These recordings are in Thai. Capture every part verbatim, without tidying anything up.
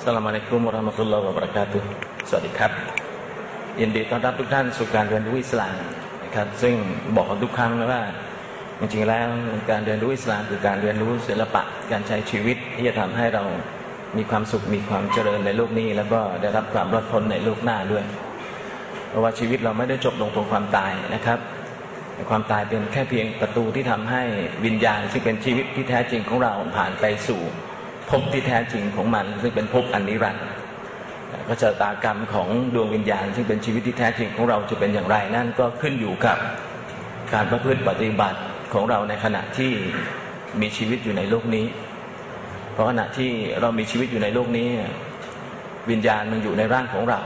อัสลามุอะลัยกุม วะเราะห์มะตุลลอฮิ วะบะเราะกาตุฮ์สวัสดีครับยินดีต้อนรับทุกท่านสู่การเรียนรู้อิสลามนะครับซึ่งบอกกันทุกครั้งนะว่าจริงๆแล้วการเรียนรู้อิสลามคือการเรียนรู้ศิลปะการใช้ชีวิตที่จะทำให้เรามีความสุขมีความเจริญในโลกนี้แล้วก็ได้รับความรอดพ้นในโลกหน้าด้วยเพราะว่าชีวิตเราไม่ได้จบลงตรงความตายนะครับความตายเป็นแค่เพียงประตูที่ทำให้วิญญาณซึ่งเป็นชีวิตที่แท้จริงของเราผ่านไปสู่ภพที่แท้จริงของมันซึ่งเป็นภพอันนิรันดร์ก็ชะตากรรมของดวงวิญญาณซึ่งเป็นชีวิตที่แท้จริงของเราจะเป็นอย่างไรนั่นก็ขึ้นอยู่กับการประพฤติปฏิบัติของเราในขณะที่มีชีวิตอยู่ในโลกนี้เพราะขณะที่เรามีชีวิตอยู่ในโลกนี้วิญญาณมันอยู่ในร่างของเรา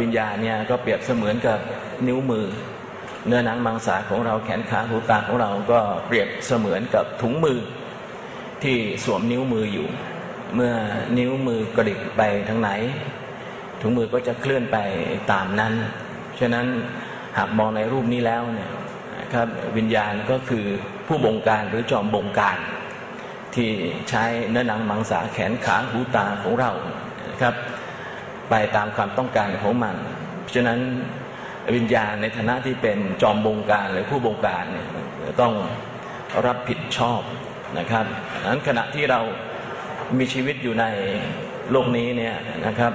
วิญญาณเนี่ยก็เปรียบเสมือนกับนิ้วมือเนื้อหนังมังสาของเราแขนขาหูตาของเราก็เปรียบเสมือนกับถุงมือที่สวมนิ้วมืออยู่เมื่อนิ้วมือกระดิกไปทางไหนถุงมือก็จะเคลื่อนไปตามนั้นฉะนั้นหากมองในรูปนี้แล้วเนี่ยครับวิญญาณก็คือผู้บงการหรือจอมบงการที่ใช้เนื้อหนังมังสาแขนขาหูตาของเราครับไปตามความต้องการของมันฉะนั้นวิญญาณในฐานะที่เป็นจอมบงการหรือผู้บงการเนี่ยต้องรับผิดชอบนะครับดังนั้นขณะที่เรามีชีวิตอยู่ในโลกนี้เนี่ยนะครับ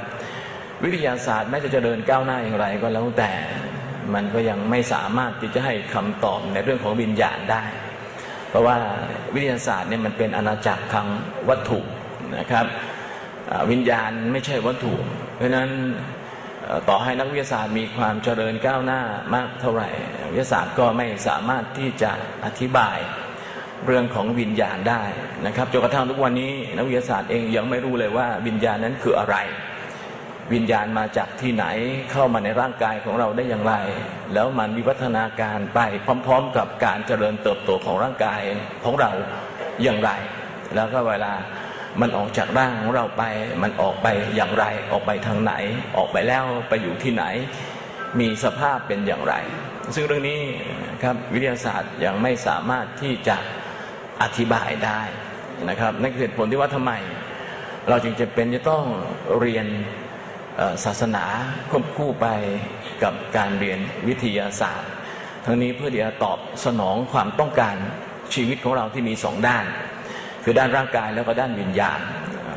วิทยาศาสตร์แม้จะเจริญก้าวหน้าอย่างไรก็แล้วแต่มันก็ยังไม่สามารถที่จะให้คำตอบในเรื่องของวิญญาณได้เพราะว่าวิทยาศาสตร์เนี่ยมันเป็นอาณาจักรทางวัตถุนะครับวิญญาณไม่ใช่วัตถุเพราะฉะนั้นต่อให้นักวิทยาศาสตร์มีความเจริญก้าวหน้ามากเท่าไหร่วิทยาศาสตร์ก็ไม่สามารถที่จะอธิบายเรื่องของวิญญาณได้นะครับจนกระทั่งทุกวันนี้นักวิทยาศาสตร์เองยังไม่รู้เลยว่าวิญญาณนั้นคืออะไรวิญญาณมาจากที่ไหนเข้ามาในร่างกายของเราได้อย่างไรแล้วมันวิวัฒนาการไปพร้อมๆกับการเจริญเติบโตของร่างกายของเราอย่างไรแล้วก็เวลามันออกจากร่างของเราไปมันออกไปอย่างไรออกไปทางไหนออกไปแล้วไปอยู่ที่ไหนมีสภาพเป็นอย่างไรซึ่งเรื่องนี้ครับวิทยาศาสตร์ยังไม่สามารถที่จะอธิบายได้นะครับนั่นคือเหตุผลที่ว่าทำไมเราจึงจำเป็นจะต้องเรียนศาสนาควบคู่ไปกับการเรียนวิทยาศาสตร์ทั้งนี้เพื่อที่จะตอบสนองความต้องการชีวิตของเราที่มีสองด้านคือด้านร่างกายแล้วก็ด้านวิญญาณ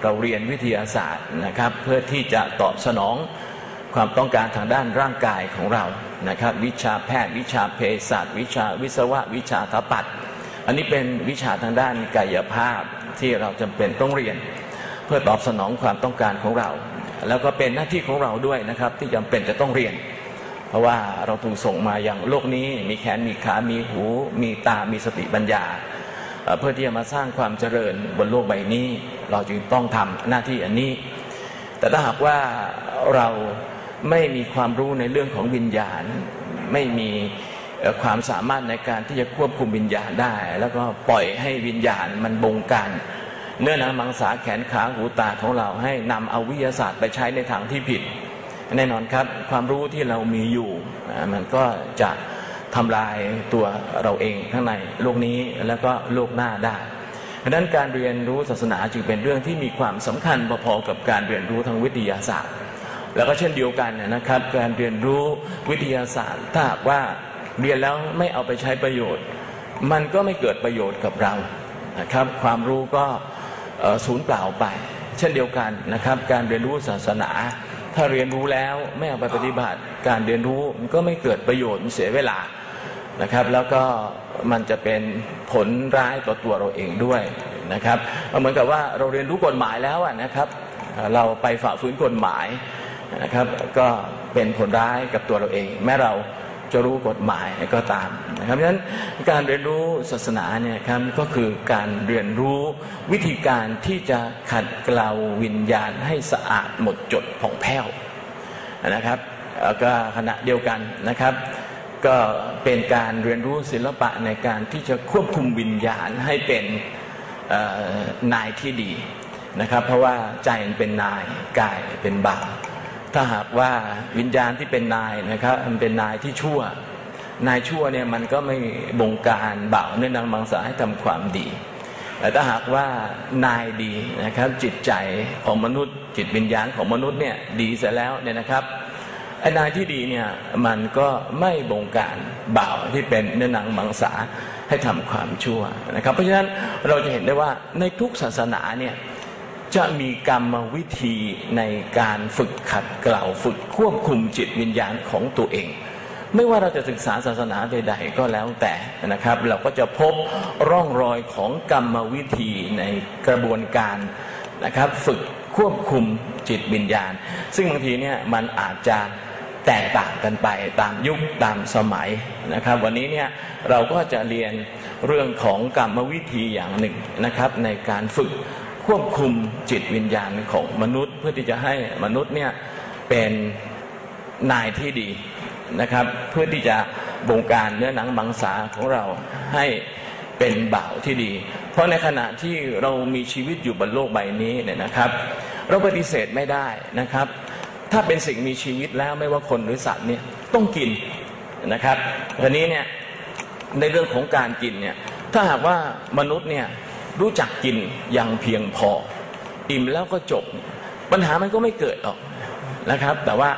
เราเรียนวิทยาศาสตร์นะครับเพื่อที่จะตอบสนองความต้องการทางด้านร่างกายของเรานะครับวิชาแพทย์วิชาเภสัชวิชาวิศวะวิชาสถาปัตย์อันนี้เป็นวิชาทางด้านกายภาพที่เราจำเป็นต้องเรียนเพื่อตอบสนองความต้องการของเราแล้วก็เป็นหน้าที่ของเราด้วยนะครับที่จำเป็นจะต้องเรียนเพราะว่าเราถูกส่งมาอย่างโลกนี้มีแขนมีขามีหูมีตามีสติปัญญาเพื่อที่จะมาสร้างความเจริญบนโลกใบนี้เราจึงต้องทำหน้าที่อันนี้แต่ถ้าหากว่าเราไม่มีความรู้ในเรื่องของวิญญาณไม่มีความสามารถในการที่จะควบคุมวิญญาณได้แล้วก็ปล่อยให้วิญญาณมันบงการเนื้อหนังมังสาแขนขาหูตาของเราให้นำเอาวิทยาศาสตร์ไปใช้ในทางที่ผิดแน่นอนครับความรู้ที่เรามีอยู่มันก็จะทำลายตัวเราเองข้างในโลกนี้แล้วก็โลกหน้าได้ดังนั้นการเรียนรู้ศาสนาจึงเป็นเรื่องที่มีความสำคัญพอๆกับการเรียนรู้ทางวิทยาศาสตร์แล้วก็เช่นเดียวกันนะครับการเรียนรู้วิทยาศาสตร์ถ้าหากว่าเรียนแล้วไม่เอาไปใช้ประโยชน์มันก็ไม่เกิดประโยชน์กับเรานะครับความรู้ก็สูญเปล่าไปเช่นเดียวกันนะครับการเรียนรู้ศาสนาถ้าเรียนรู้แล้วไม่เอาไปปฏิบัติการเรียนรู้มันก็ไม่เกิดประโยชน์เสียเวลานะครับแล้วก็มันจะเป็นผลร้ายต่อตัวเราเองด้วยนะครับเหมือนกับว่าเราเรียนรู้กฎหมายแล้วนะครับเราไปฝ่าฝืนกฎหมายนะครับก็เป็นผลร้ายกับตัวเราเองแม้เราจะรู้กฎหมายก็ตามนะครับฉะนั้นการเรียนรู้ศาสนาเนี่ยครับก็คือการเรียนรู้วิธีการที่จะขัดเกลาวิญญาณให้สะอาดหมดจดผ่องแผ้วนะครับก็ขณะเดียวกันนะครับก็เป็นการเรียนรู้ศิลปะในการที่จะควบคุมวิญญาณให้เป็นนายที่ดีนะครับเพราะว่าใจเป็นนายกายเป็นบ่าวถ้าหากว่าวิญญาณที่เป็นนายนะครับมันเป็นนายที่ชั่วนายชั่วเนี่ยมันก็ไม่บงการบ่าวเนื่องจากมังสาให้ทำความดี แต่ถ้าหากว่านายดีนะครับจิตใจของมนุษย์จิตวิญญาณของมนุษย์เนี่ยดีเสียแล้วเนี่ยนะครับไอ้นายที่ดีเนี่ยมันก็ไม่บงการบ่าวที่เป็นเนื้อหนังมังสาให้ทำความชั่วนะครับเพราะฉะนั้นเราจะเห็นได้ว่าในทุกศาสนาเนี่ยจะมีกรรมวิธีในการฝึกขัดเกลาฝึกควบคุมจิตวิญญาณของตัวเองไม่ว่าเราจะศึกษาศาสนาใดๆก็แล้วแต่นะครับเราก็จะพบร่องรอยของกรรมวิธีในกระบวนการนะครับฝึกควบคุมจิตวิญญาณซึ่งบางทีเนี่ยมันอาจจะแตกต่างกันไปตามยุคตามสมัยนะครับวันนี้เนี่ยเราก็จะเรียนเรื่องของกรรมวิธีอย่างหนึ่งนะครับในการฝึกควบคุมจิตวิญญาณของมนุษย์เพื่อที่จะให้มนุษย์เนี่ยเป็นนายที่ดีนะครับเพื่อที่จะบงการเนื้อหนังมังสาของเราให้เป็นบ่าวที่ดีเพราะในขณะที่เรามีชีวิตอยู่บนโลกใบนี้เนี่ยนะครับเราปฏิเสธไม่ได้นะครับถ้าเป็นสิ่งมีชีวิตแล้วไม่ว่าคนหรือสัตว์เนี่ยต้องกินนะครับทีนี้เนี่ยในเรื่องของการกินเนี่ยถ้าหากว่ามนุษย์เนี่ยรู้จักกินอย่างเพียงพออิ่มแล้วก็จบปัญหามันก็ไม่เกิดหรอกนะครับแต่ว่า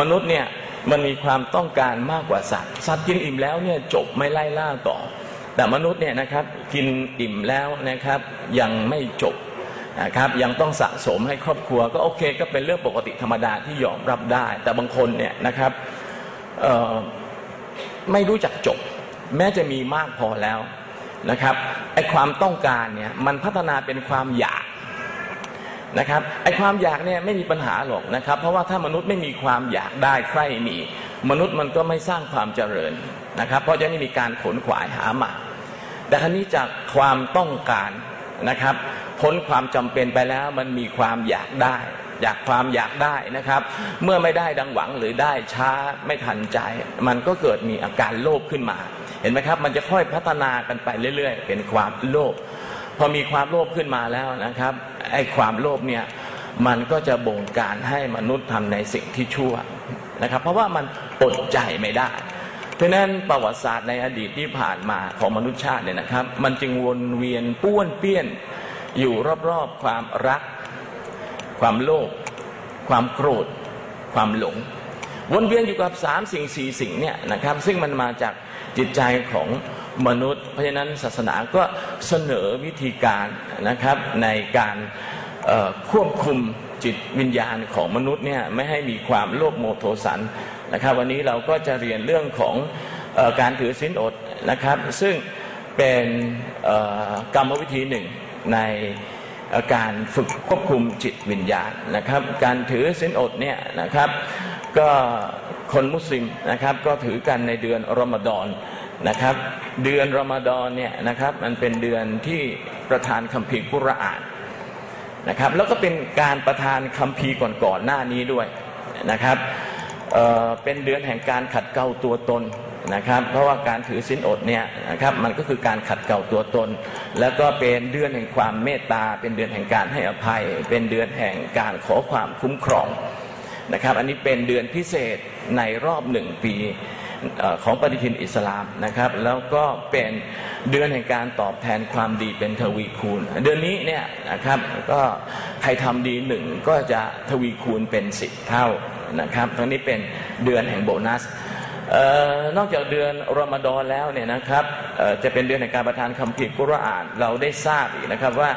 มนุษย์เนี่ยมันมีความต้องการมากกว่าสัตว์สัตว์กินอิ่มแล้วเนี่ยจบไม่ไล่ล่าต่อแต่มนุษย์เนี่ยนะครับกินอิ่มแล้วนะครับยังไม่จบนะครับยังต้องสะสมให้ครอบครัวก็โอเคก็เป็นเรื่องปกติธรรมดาที่ยอมรับได้แต่บางคนเนี่ยนะครับเอ่อไม่รู้จักจบแม้จะมีมากพอแล้วนะครับไอ้ความต้องการเนี่ยมันพัฒนาเป็นความอยากนะครับไอ้ความอยากเนี่ยไม่มีปัญหาหรอกนะครับเพราะว่าถ้ามนุษย์ไม่มีความอยากได้ใคร่หนีมนุษย์มันก็ไม่สร้างความเจริญนะครับเพราะจะไม่มีการขนขวายหามาแต่ครั้นี้จากความต้องการนะครับพ้นความจำเป็นไปแล้วมันมีความอยากได้อยากความอยากได้นะครับเมื่อไม่ได้ดังหวังหรือได้ช้าไม่ทันใจมันก็เกิดมีอาการโลภขึ้นมาเห็นไหมครับมันจะค่อยพัฒนากันไปเรื่อยๆเป็นความโลภพอมีความโลภขึ้นมาแล้วนะครับไอ้ความโลภเนี่ยมันก็จะบงการให้มนุษย์ทำในสิ่งที่ชั่วนะครับเพราะว่ามันอดใจไม่ได้เพราะนั้นประวัติศาสตร์ในอดีตที่ผ่านมาของมนุษยชาติเนี่ยนะครับมันจึงวนเวียนป้วนเปี้ยนอยู่รอบๆความรักความโลภความโกรธความหลงวนเวียนอยู่กับสามสิ่งสี่สิ่งเนี่ยนะครับซึ่งมันมาจากจิตใจของมนุษย์เพราะฉะนั้นศาสนาก็เสนอวิธีการนะครับในการเอ่อควบคุมจิตวิญญาณของมนุษย์เนี่ยไม่ให้มีความโลภโมโทสันนะครับวันนี้เราก็จะเรียนเรื่องของเอ่อการถือศีลอดนะครับซึ่งเป็นเอ่อกรรมวิธีหนึ่งในการฝึกควบคุมจิตวิญญาณนะครับการถือศีลอดเนี่ยนะครับก็คนมุสลิมนะครับก็ถือกันในเดือนรอมฎอนนะครับเดือนรอมฎอนเนี่ยนะครับมันเป็นเดือนที่ประทานคัมภีร์กุรอานนะครับแล้วก็เป็นการประทานคัมภีร์ก่อนๆหน้านี้ด้วยนะครับ เอ่อ เป็นเดือนแห่งการขัดเกลาตัวตนนะครับเพราะว่าการถือศีลอดเนี่ยนะครับมันก็คือการขัดเกลาตัวตนแล้วก็เป็นเดือนแห่งความเมตตาเป็นเดือนแห่งการให้อภัยเป็นเดือนแห่งการขอความคุ้มครองนะครับอันนี้เป็นเดือนพิเศษในรอบหนึ่งปีของปฏิทินอิสลามนะครับแล้วก็เป็นเดือนแห่งการตอบแทนความดีเป็นทวีคูณเดือนนี้เนี่ยนะครับก็ใครทำดีหนึ่งก็จะทวีคูณเป็นสิบเท่านะครับตรงนี้เป็นเดือนแห่งโบนัสเอ่อนอกจากเดือนรอมฎอนแล้วเนี่ยนะครับเอ่อจะเป็นเดือนแห่งการประทานคัมภีร์กุรอานเราได้ทราบอีกนะครับว่า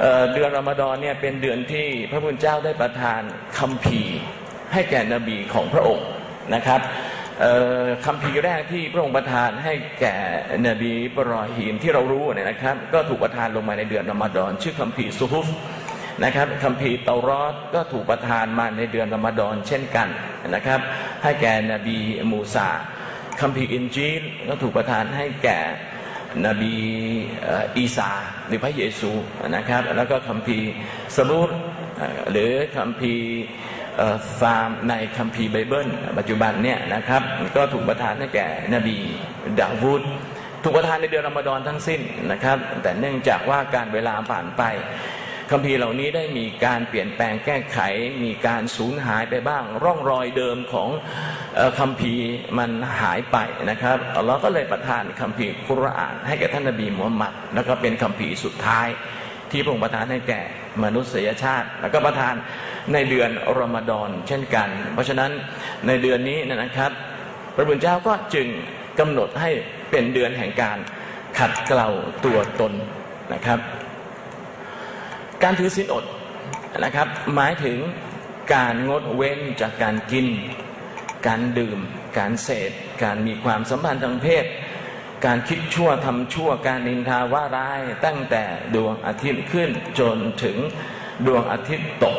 เอ่อเดือนรอมฎอนเนี่ยเป็นเดือนที่พระผู้เป็นเจ้าได้ประทานคัมภีร์ให้แก่นบีของพระองค์นะครับเอ่อคัมภีร์แรกที่พระองค์ประทานให้แก่นบีอิบรอฮีมที่เรารู้เนี่ยนะครับก็ถูกประทานลงมาในเดือนรอมฎอนชื่อคัมภีร์ซูฮุฟนะครับคัมภีร์เตารอตก็ถูกประทานมาในเดือนรอมฎอนเช่นกันนะครับให้แก่นบีมูซาคัมภีร์อินจีลก็ถูกประทานให้แก่นบีอีสาหรือพระเยซูนะครับแล้วก็คัมภีร์สมุรหรือคัมภีร์ฟาร์มในคัมภีร์ไบเบิลปัจจุบันเนี่ยนะครับก็ถูกประทานให้แก่นบีดาวูดถูกประทานในเดือนรอมฎอนทั้งสิ้นนะครับแต่เนื่องจากว่าการเวลาผ่านไป คัมภีร์เหล่านี้ได้มีการเปลี่ยนแปลงแก้ไขมีการสูญหายไปบ้างร่องรอยเดิมของคัมภีร์มันหายไปนะครับอัลเลาะห์ก็เลยประทานคัมภีร์กุรอานให้แก่ท่านนบีมุฮัมมัดแล้วก็เป็นคัมภีร์สุดท้ายที่พระองค์ประทานให้แก่มนุษยชาติแล้วก็ประทานในเดือนรอมฎอนเช่นกันเพราะฉะนั้นในเดือนนี้นะครับพระผู้เป็นเจ้าก็จึงกำหนดให้เป็นเดือนแห่งการขัดเกลาตัวตนนะครับการถือศีลอดนะครับหมายถึงการงดเว้นจากการกินการดื่มการเสพการมีความสัมพันธ์ทางเพศการคิดชั่วทำชั่วการนินทาว่าร้ายตั้งแต่ดวงอาทิตย์ขึ้นจนถึงดวงอาทิตย์ตก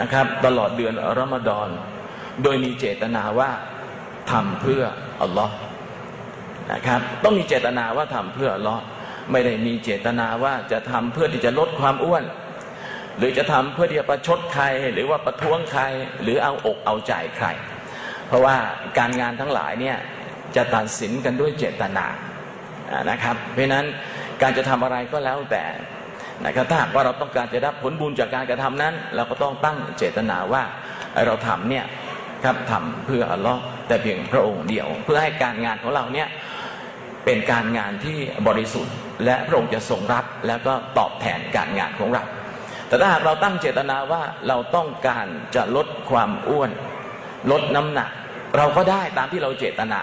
นะครับตลอดเดือนรอมฎอนโดยมีเจตนาว่าทำเพื่ออัลลอฮ์นะครับต้องมีเจตนาว่าทำเพื่ออัลลอฮ์ไม่ได้มีเจตนาว่าจะทำเพื่อที่จะลดความอ้วนหรือจะทำเพื่อที่จะประชดใครหรือว่าประท้วงใครหรือเอาอกเอาใจใครเพราะว่าการงานทั้งหลายเนี่ยจะตัดสินกันด้วยเจตนานะครับเพราะนั้นการจะทำอะไรก็แล้วแต่นะครับถ้าหากว่าเราต้องการจะรับผลบุญจากการกระทำนั้นเราก็ต้องตั้งเจตนาว่าเราทำเนี่ยครับทำเพื่ออัลลอฮ์แต่เพียงพระองค์เดียวเพื่อให้การงานของเราเนี่ยเป็นการงานที่บริสุทธิ์และพระองค์จะทรงรับแล้วก็ตอบแทนการงานของเราแต่ถ้าหากเราตั้งเจตนาว่าเราต้องการจะลดความอ้วนลดน้ำหนักเราก็ได้ตามที่เราเจตนา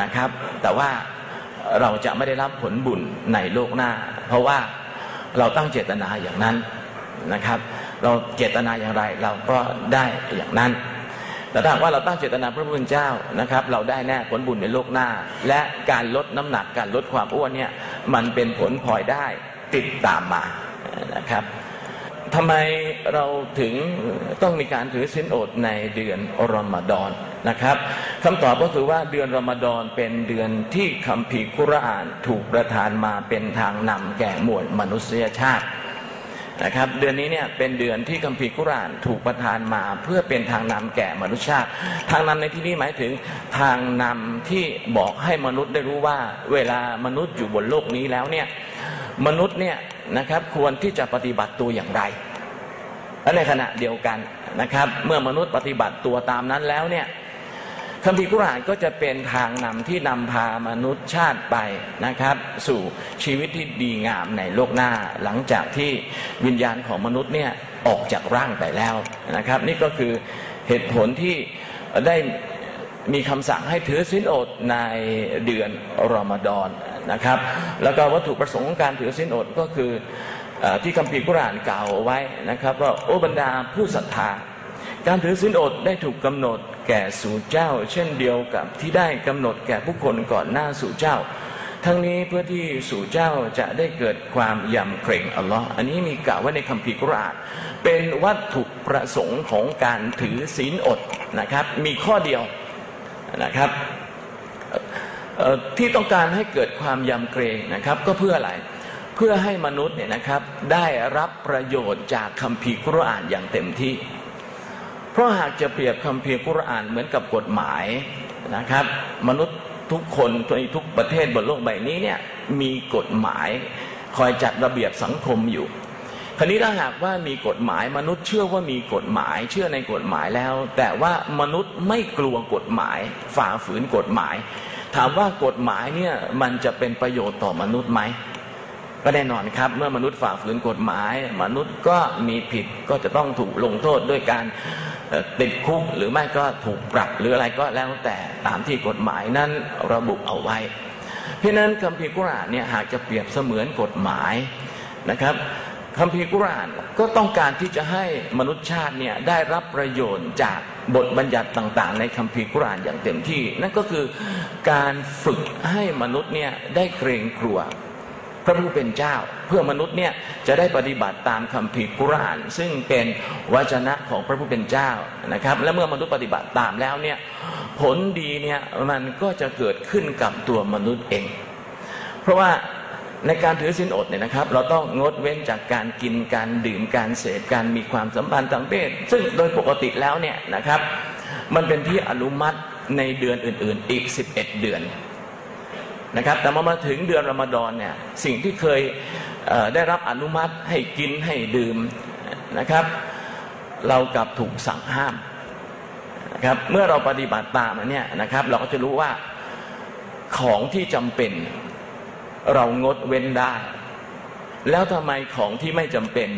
นะครับแต่ว่าเราจะไม่ได้รับผลบุญในโลกหน้าเพราะว่าเราตั้งเจตนาอย่างนั้นนะครับเราเจตนาอย่างไรเราก็ได้อย่างนั้นแต่ถ้าว่าเราตั้งเจตนาพระพุทธเจ้านะครับเราได้แน่ผลบุญในโลกหน้าและการลดน้ำหนักการลดความอ้วนเนี่ยมันเป็นผลพลอยได้ติดตามมานะครับทำไมเราถึงต้องมีการถือศีลอดในเดือนรอมฎอนนะครับคำตอบก็คือว่าเดือนรอมฎอนเป็นเดือนที่คัมภีร์กุรอานถูกประทานมาเป็นทางนำแก่มวลมนุษยชาตินะครับเดือนนี้เนี่ยเป็นเดือนที่คัมภีร์กุรอานถูกประทานมาเพื่อเป็นทางนำแก่มนุษยชาติทางนำในที่นี้หมายถึงทางนำที่บอกให้มนุษย์ได้รู้ว่าเวลามนุษย์อยู่บนโลกนี้แล้วเนี่ยมนุษย์เนี่ยนะครับควรที่จะปฏิบัติตัวอย่างไรและในขณะเดียวกันนะครับเมื่อมนุษย์ปฏิบัติตัวตามนั้นแล้วเนี่ยคัมภีร์กุรอานก็จะเป็นทางนำที่นำพามนุษยชาติไปนะครับสู่ชีวิตที่ดีงามในโลกหน้าหลังจากที่วิญญาณของมนุษย์เนี่ยออกจากร่างไปแล้วนะครับนี่ก็คือเหตุผลที่ได้มีคำสั่งให้ถือศีลอดในเดือนรอมฎอนนะครับแล้วก็วัตถุประสงค์ของการถือศีลอดก็คือที่คัมภีร์กุรอานกล่าวไว้นะครับว่าโอบรรดาผู้ศรัทธาการถือศีลอดได้ถูกกำหนดแก่สู่เจ้าเช่นเดียวกับที่ได้กำหนดแก่ผู้คนก่อนหน้าสู่เจ้าทั้งนี้เพื่อที่สู่เจ้าจะได้เกิดความยำเกรงอัลลอฮ์อันนี้มีกล่าวไว้ในคัมภีร์กุรอานเป็นวัตถุประสงค์ของการถือศีลอดนะครับมีข้อเดียวนะครับที่ต้องการให้เกิดความยำเกรงนะครับก็เพื่ออะไรเพื่อให้มนุษย์เนี่ยนะครับได้รับประโยชน์จากคัมภีร์กุรอานอย่างเต็มที่เพราะหากจะเปรียบคัมภีร์กุรอานเหมือนกับกฎหมายนะครับมนุษย์ทุกคนในทุกประเทศบนโลกใบนี้เนี่ยมีกฎหมายคอยจัดระเบียบสังคมอยู่คราวนี้ถ้าหากว่ามีกฎหมายมนุษย์เชื่อว่ามีกฎหมายเชื่อในกฎหมายแล้วแต่ว่ามนุษย์ไม่กลัวกฎหมายฝ่าฝืนกฎหมายถามว่ากฎหมายเนี่ยมันจะเป็นประโยชน์ต่อมนุษย์ไหมก็แน่นอนครับเมื่อมนุษย์ฝ่าฝืนกฎหมายมนุษย์ก็มีผิดก็จะต้องถูกลงโทษด้วยการติดคุกหรือไม่ก็ถูกปรับหรืออะไรก็แล้วแต่ตามที่กฎหมายนั้นระบุเอาไว้เพราะนั้นคัมภีร์กุรอานเนี่ยหากจะเปรียบเสมือนกฎหมายนะครับคัมภีร์กุรอานก็ต้องการที่จะให้มนุษยชาติเนี่ยได้รับประโยชน์จากบทบัญญัติต่างๆในคัมภีร์กุรอานอย่างเต็มที่นั่นก็คือการฝึกให้มนุษย์เนี่ยได้เกรงกลัวพระผู้เป็นเจ้าเพื่อมนุษย์เนี่ยจะได้ปฏิบัติตามคัมภีร์กุรอานซึ่งเป็นวจนะของพระผู้เป็นเจ้านะครับและเมื่อมนุษย์ปฏิบัติตามแล้วเนี่ยผลดีเนี่ยมันก็จะเกิดขึ้นกับตัวมนุษย์เองเพราะว่าในการถือศีลอดเนี่ยนะครับเราต้องงดเว้นจากการกินการดื่มการเสพการมีความสัมพันธ์ทางเพศซึ่งโดยปกติแล้วเนี่ยนะครับมันเป็นที่อนุมัติในเดือนอื่นๆอีกสิบเอ็ดเดือนนะครับแต่มาถึงเดือนรอมฎอนเนี่ยสิ่งที่เคย ได้รับอนุมัติให้กินให้ดื่มนะครับเรากลับถูกสั่งห้ามนะครับเมื่อเราปฏิบัติตามอันเนี้ยนะครับเราก็จะรู้ว่าของที่จำเป็นเรางดเว้นได้แล้วทำไมของที่ไม่จำเป็น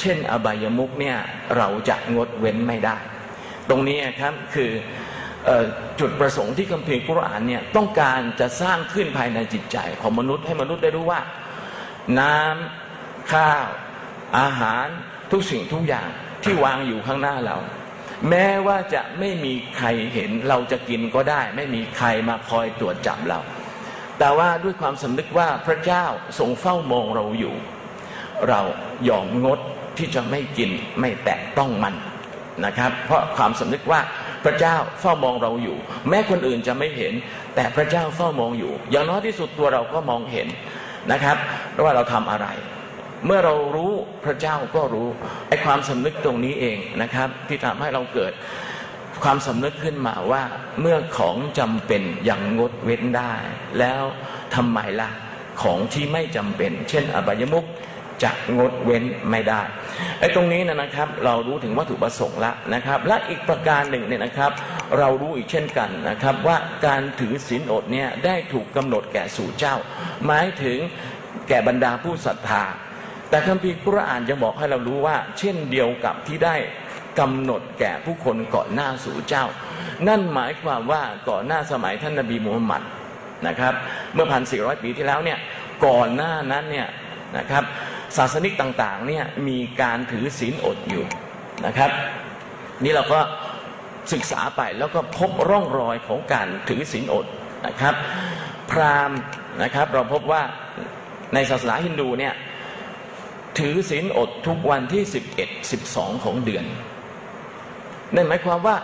เช่นอบายมุขเนี่ยเราจะงดเว้นไม่ได้ตรงนี้ครับคือจุดประสงค์ที่คัมภีร์กุรอานเนี่ยต้องการจะสร้างขึ้นภายในจิตใจของมนุษย์ให้มนุษย์ได้รู้ว่าน้ำข้าวอาหารทุกสิ่งทุกอย่างที่วางอยู่ข้างหน้าเราแม้ว่าจะไม่มีใครเห็นเราจะกินก็ได้ไม่มีใครมาคอยตรวจจับเราแต่ว่าด้วยความสำนึกว่าพระเจ้าทรงเฝ้ามองเราอยู่เรายอมงดที่จะไม่กินไม่แตะต้องมันนะครับเพราะความสำนึกว่าพระเจ้าเฝ้ามองเราอยู่แม้คนอื่นจะไม่เห็นแต่พระเจ้าเฝ้ามองอยู่อย่างน้อยที่สุดตัวเราก็มองเห็นนะครับว่าเราทำอะไรเมื่อเรารู้พระเจ้าก็รู้ไอ้ความสำนึกตรงนี้เองนะครับที่ทำให้เราเกิดความสำนึกขึ้นมาว่าเมื่อของจำเป็นยังงดเว้นได้แล้วทำไมล่ะของที่ไม่จำเป็นเช่นอบายมุขจะงดเว้นไม่ได้ไอ้ตรงนี้นะครับเรารู้ถึงวัตถุประสงค์ละนะครับและอีกประการหนึ่งเนี่ยนะครับเรารู้อีกเช่นกันนะครับว่าการถือศีลอดเนี่ยได้ถูกกำหนดแก่สู่เจ้าหมายถึงแก่บรรดาผู้ศรัทธาแต่คัมภีร์กุรอานยังบอกให้เรารู้ว่าเช่นเดียวกับที่ได้กำหนดแก่ผู้คนก่อนหน้าสู่เจ้านั่นหมายความว่าก่อนหน้าสมัยท่านนบีมูฮัมหมัดนะครับเมื่อหนึ่งพันสี่ร้อยปีที่แล้วเนี่ยก่อนหน้านั้นเนี่ยนะครับศาสนิกต่างๆเนี่ยมีการถือศีลอดอยู่นะครับนี่เราก็ศึกษาไปแล้วก็พบร่องรอยของการถือศีลอดนะครับพราหมณ์นะครับเราพบว่าในศาสนาฮินดูเนี่ยถือศีลอดทุกวันที่สิบเอ็ด สิบสองของเดือนนั่นหมายความว่า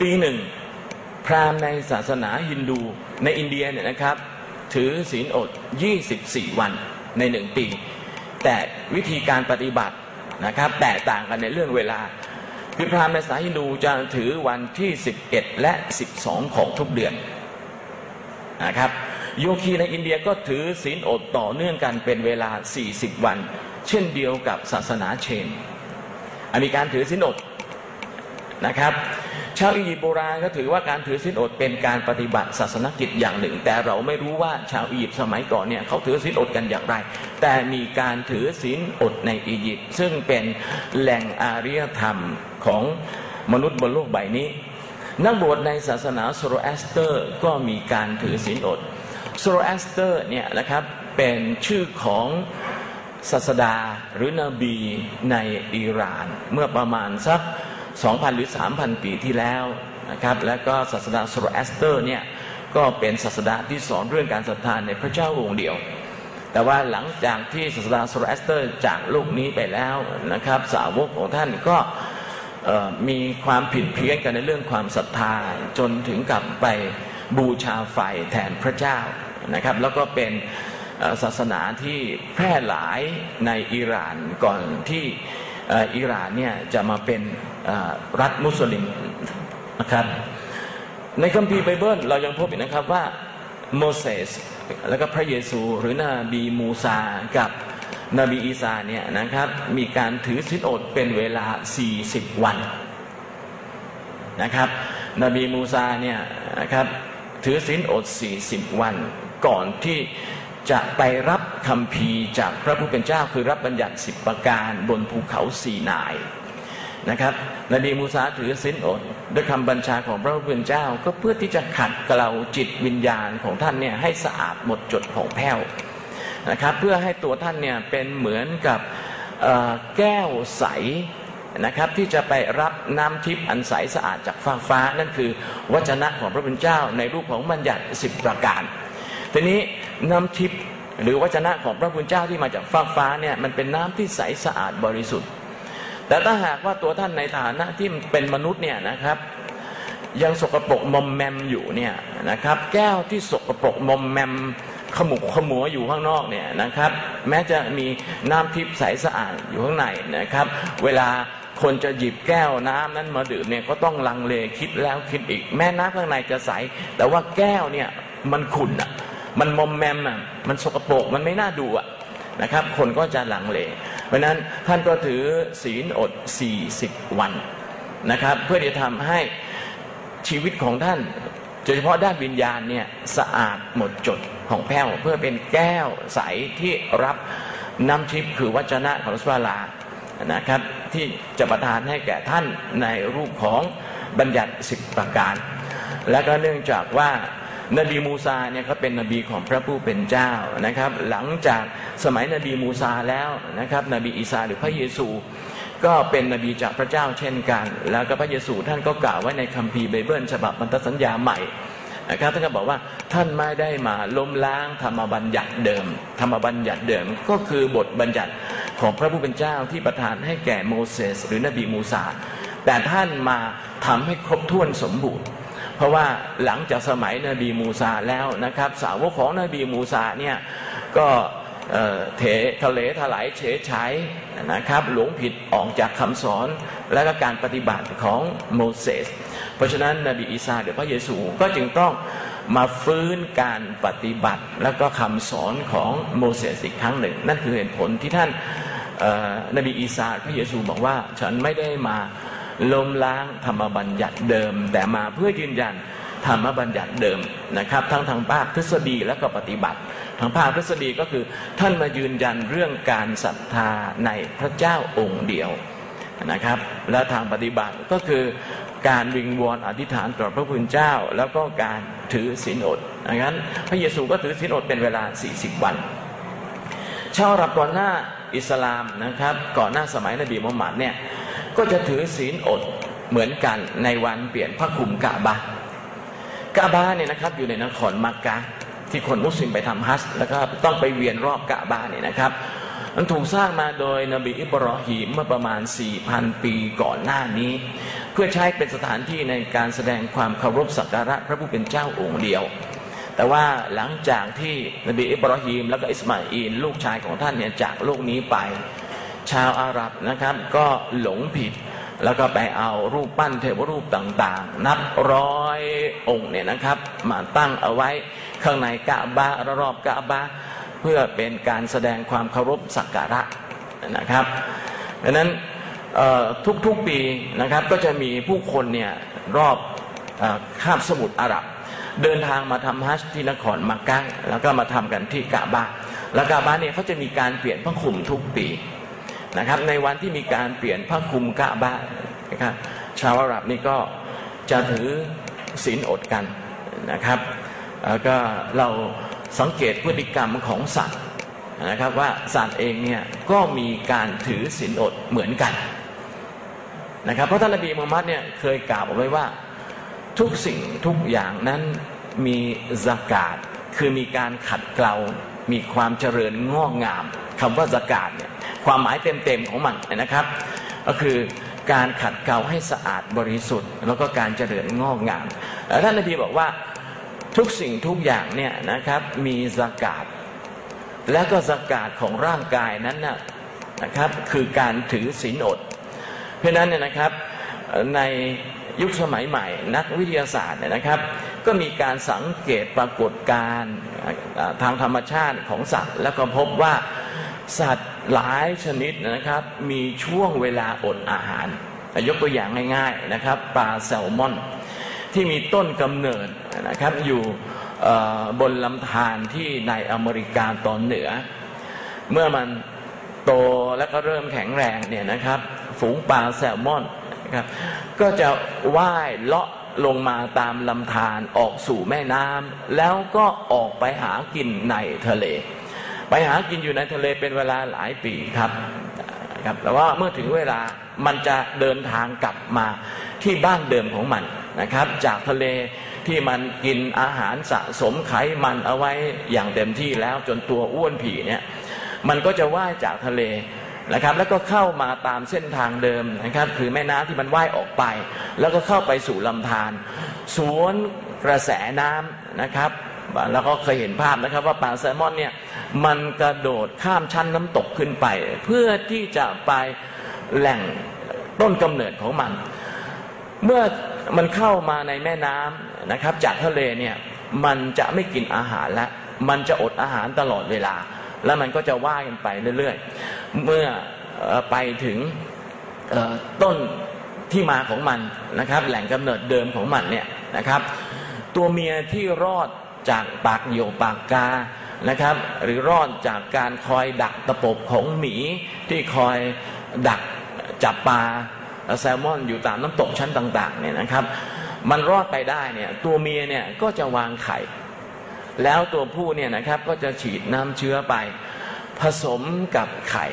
ปีหนึ่งพราหมณ์ในศาสนาฮินดูในอินเดียเนี่ยนะครับถือศีลอดยี่สิบสี่วันในหนึ่งปีแต่วิธีการปฏิบัตินะครับแตกต่างกันในเรื่องเวลาคือพราหมณ์ในศาสนาฮินดูจะถือวันที่สิบเอ็ดและสิบสองของทุกเดือนนะครับโยคีในอินเดียก็ถือศีลอดต่อเนื่องกันเป็นเวลาสี่สิบวันเช่นเดียวกับศาสนาเชนมีการถือศีลอดนะครับชาวอียิปต์โบราณก็ถือว่าการถือศีลอดเป็นการปฏิบัติศาสนกิจอย่างหนึ่งแต่เราไม่รู้ว่าชาวอียิปต์สมัยก่อนเนี่ยเขาถือศีลอดกันอย่างไรแต่มีการถือศีลอดในอียิปต์ซึ่งเป็นแหล่งอารยธรรมของมนุษย์บนโลกใบนี้นักบวชในศาสนาโซโรแอสเตอร์ก็มีการถือศีลอดโซโรแอสเตอร์เนี่ยนะครับเป็นชื่อของศาสดาหรือนบีในอิหร่านเมื่อประมาณสัก สองพัน หรือ สามพัน ปีที่แล้วนะครับแล้วก็ศาสดาโซโรแอสเตอร์เนี่ยก็เป็นศาสดาที่สอนเรื่องการศรัทธาในพระเจ้าองค์เดียวแต่ว่าหลังจากที่ศาสดาโซโรแอสเตอร์จากโลกนี้ไปแล้วนะครับสาวกของท่านก็มีความผิดเพี้ยนกันในเรื่องความศรัทธาจนถึงกับไปบูชาไฟแทนพระเจ้านะครับแล้วก็เป็นศาสนาที่แพร่หลายในอิหร่านก่อนที่อิหร่านเนี่ยจะมาเป็นรัฐมุสลิมนะครับในคัมภีร์ไบเบิลเรายังพบอีกนะครับว่าโมเสสแล้วก็พระเยซูหรือนบีมูซากับนบีอีสาเนี่ยนะครับมีการถือศีลอดเป็นเวลาสี่สิบวันนะครับนบีมูซาเนี่ยนะครับถือศีลอดสี่สิบวันก่อนที่จะไปรับคัมภีร์จากพระผู้เป็นเจ้าคือรับบัญญัติสิบประการบนภูเขาซีนายนะครับนบีมูซาถือศีลอดด้วยคำบัญชาของพระผู้เป็นเจ้าก็เพื่อที่จะขัดเกลาจิตวิญญาณของท่านเนี่ยให้สะอาดหมดจดผ่องแผ้วนะครับเพื่อให้ตัวท่านเนี่ยเป็นเหมือนกับแก้วใสนะครับที่จะไปรับน้ำทิพย์อันใสสะอาดจากฟ้าฟ้านั่นคือวจนะของพระผู้เป็นเจ้าในรูปของบัญญัติสิบประการทีนี้น้ำทิพย์หรือวจนะของพระผู้เป็นเจ้าที่มาจากฟ้าฟ้าเนี่ยมันเป็นน้ำที่ใสสะอาดบริสุทธิ์แต่ถ้าหากว่าตัวท่านในฐานะที่เป็นมนุษย์เนี่ยนะครับยังสกปรกมอมแมมอยู่เนี่ยนะครับแก้วที่สกปรกมอมแมมขมุกขมัวอยู่ข้างนอกเนี่ยนะครับแม้จะมีน้ำทิพย์ใสสะอาดอยู่ข้างในนะครับเวลาคนจะหยิบแก้วน้ำนั้นมาดื่มเนี่ยก็ต้องลังเลคิดแล้วคิดอีกแม้น้ำข้างในจะใสแต่ว่าแก้วเนี่ยมันขุ่นอ่ะมันมอมแมมอ่ะมันสกปรกมันไม่น่าดูอ่ะ นะครับคนก็จะหลังเลเพราะนั้นท่านก็ถือศีลอดสี่สิบวันนะครับเพื่อจะทำให้ชีวิตของท่านโดยเฉพาะด้านวิญญาณเนี่ยสะอาดหมดจดของแผ้วเพื่อเป็นแก้วใสที่รับน้ำทิพย์คือวจนะของสุภาลานะครับที่จะประทานให้แก่ท่านในรูปของบัญญัติสิบประการและก็เนื่องจากว่านบีมูซาเนี่ยเขาเป็นนบีของพระผู้เป็นเจ้านะครับหลังจากสมัยนบีมูซาแล้วนะครับนบีอีสาหรือพระเยซูก็เป็นนบีจากพระเจ้าเช่นกันแล้วก็พระเยซูท่านก็กล่าวไว้ในคัมภีร์ไบเบิลฉบับพันธสัญญาใหม่นะครับท่านก็บอกว่าท่านไม่ได้มาล้มล้างธรรมบัญญัติเดิมธรรมบัญญัติเดิมก็คือบทบัญญัติของพระผู้เป็นเจ้าที่ประทานให้แก่โมเสสหรือนบีมูซาแต่ท่านมาทำให้ครบถ้วนสมบูรณ์เพราะว่าหลังจากสมัยนบีมูซาแล้วนะครับสาวกของนบีมูซาเนี่ยก็เอ่อเถะเลถลายเฉยใช้นะครับหลงผิดออกจากคำสอนและก็การปฏิบัติของโมเสสเพราะฉะนั้นนบีอีสาหรือพระเยซูก็จึงต้องมาฟื้นการปฏิบัติและก็คำสอนของโมเสสอีกครั้งหนึ่งนั่นคือเหตุผลที่ท่านนบีอีสาหรือพระเยซูบอกว่าฉันไม่ได้มาล้มล้างธรรมบัญญัติเดิมแต่มาเพื่อยืนยันธรรมบัญญัติเดิมนะครับทั้งทางภาคทฤษฎีและก็ปฏิบัติทางภาคทฤษฎีก็คือท่านมายืนยันเรื่องการศรัทธาในพระเจ้าองค์เดียวนะครับและทางปฏิบัติก็คือการวิงวอนอธิษฐานต่อพระคุณเจ้าแล้วก็การถือศีลอดดังนั้นพระเยซูก็ถือศีลอดเป็นเวลาสี่สิบวันชาวอาหรับก่อนหน้าอิสลามนะครับก่อนหน้าสมัยนบีมุฮัมมัดเนี่ยก็จะถือศีลอดเหมือนกันในวันเปลี่ยนพระคุมกะบะกะบะเนี่ยนะครับอยู่ในนครมักกะฮ์ที่คนมุสลิมไปทำฮัจญ์แล้วก็ต้องไปเวียนรอบกะบะฮ์เนี่ยนะครับมันถูกสร้างมาโดยนบีอิบรอฮีมเมื่อประมาณ สี่พัน ปีก่อนหน้านี้เพื่อใช้เป็นสถานที่ในการแสดงความเคารพสักการะพระผู้เป็นเจ้าองค์เดียวแต่ว่าหลังจากที่นบีอิบรอฮีมแล้วก็อิสมาอีลลูกชายของท่านเนี่ยจากโลกนี้ไปชาวอาหรับนะครับก็หลงผิดแล้วก็ไปเอารูปปั้นเทวรูปต่างๆนับร้อยองค์เนี่ยนะครับมาตั้งเอาไว้ข้างในกะบะฮ์รอบกะบะฮ์เพื่อเป็นการแสดงความเคารพสักการะนะครับดังนั้นทุกๆปีนะครับก็จะมีผู้คนเนี่ยรอบคาบสมุทรอาหรับเดินทางมาทำฮัจญ์ที่นครมักกะฮ์แล้วก็มาทำกันที่กะบะฮ์แล้วกะบะฮ์เนี่ยเขาจะมีการเปลี่ยนพระคลุมทุกปีนะครับในวันที่มีการเปลี่ยนพระคลุมกะบะฮ์นะครับชาวอาหรับนี่ก็จะถือศีลอดกันนะครับแล้วก็เราสังเกตพฤติกรรมของสัตว์นะครับว่าสัตว์เองเนี่ยก็มีการถือศีลอดเหมือนกันนะครับเพราะท่านนบีมุฮัมมัดเนี่ยเคยกล่าวเอาไว้ว่าทุกสิ่งทุกอย่างนั้นมีซะกาตคือมีการขัดเกลามีความเจริญงอกงามคำว่าซะกาตเนี่ยความหมายเต็มๆของมันนะครับก็คือการขัดเกลาให้สะอาดบริสุทธิ์แล้วก็การเจริญงอกงามท่านนบีบอกว่าทุกสิ่งทุกอย่างเนี่ยนะครับมีซะกาตและก็ซะกาตของร่างกายนั้นนะนะครับคือการถือศีลอดเพราะนั้นเนี่ยนะครับในยุคสมัยใหม่นักวิทยาศาสตร์เนี่ยนะครับก็มีการสังเกตปรากฏการณ์ทางธรรมชาติของสัตว์แล้วก็พบว่าสัตว์หลายชนิดนะครับมีช่วงเวลาอดอาหารยกตัวอย่างง่ายๆนะครับปลาแซลมอนที่มีต้นกำเนิดนะครับอยู่บนลำธารที่ในอเมริกาตอนเหนือเมื่อมันโตแล้วก็เริ่มแข็งแรงเนี่ยนะครับฝูงปลาแซลมอนนะครับก็จะว่ายเลาะลงมาตามลำธารออกสู่แม่น้ำแล้วก็ออกไปหากินในทะเลไปหากินอยู่ในทะเลเป็นเวลาหลายปีครับครับแต่ว่าเมื่อถึงเวลามันจะเดินทางกลับมาที่บ้านเดิมของมันนะครับจากทะเลที่มันกินอาหารสะสมไขมันเอาไว้อย่างเต็มที่แล้วจนตัวอ้วนผีเนี่ยมันก็จะว่ายจากทะเลนะครับแล้วก็เข้ามาตามเส้นทางเดิมนะครับคือแม่น้ำที่มันว่ายออกไปแล้วก็เข้าไปสู่ลำธารสวนกระแสน้ำนะครับแล้วก็เคยเห็นภาพนะครับว่าปลาแซลมอนเนี่ยมันกระโดดข้ามชั้นน้ำตกขึ้นไปเพื่อที่จะไปแหล่งต้นกำเนิดของมันเมื่อมันเข้ามาในแม่น้ำนะครับจากทะเลเนี่ยมันจะไม่กินอาหารแล้วมันจะอดอาหารตลอดเวลา แล้วมันก็จะว่ากันไปเรื่อยๆเมื่อไปถึงต้นที่มาของมันนะครับแหล่งกำเนิดเดิมของมันเนี่ยนะครับตัวเมียที่รอดจากปากเหยี่ยวปากกานะครับหรือรอดจากการคอยดักตะปบของหมีที่คอยดักจับปลาแซลมอนอยู่ตามน้ำตกชั้นต่างๆเนี่ยนะครับมันรอดไปได้เนี่ยตัวเมียเนี่ยก็จะวางไข่แล้วตัวผู้เนี่ยนะครับก็จะฉีดน้ำเชื้อไปผสมกับไข่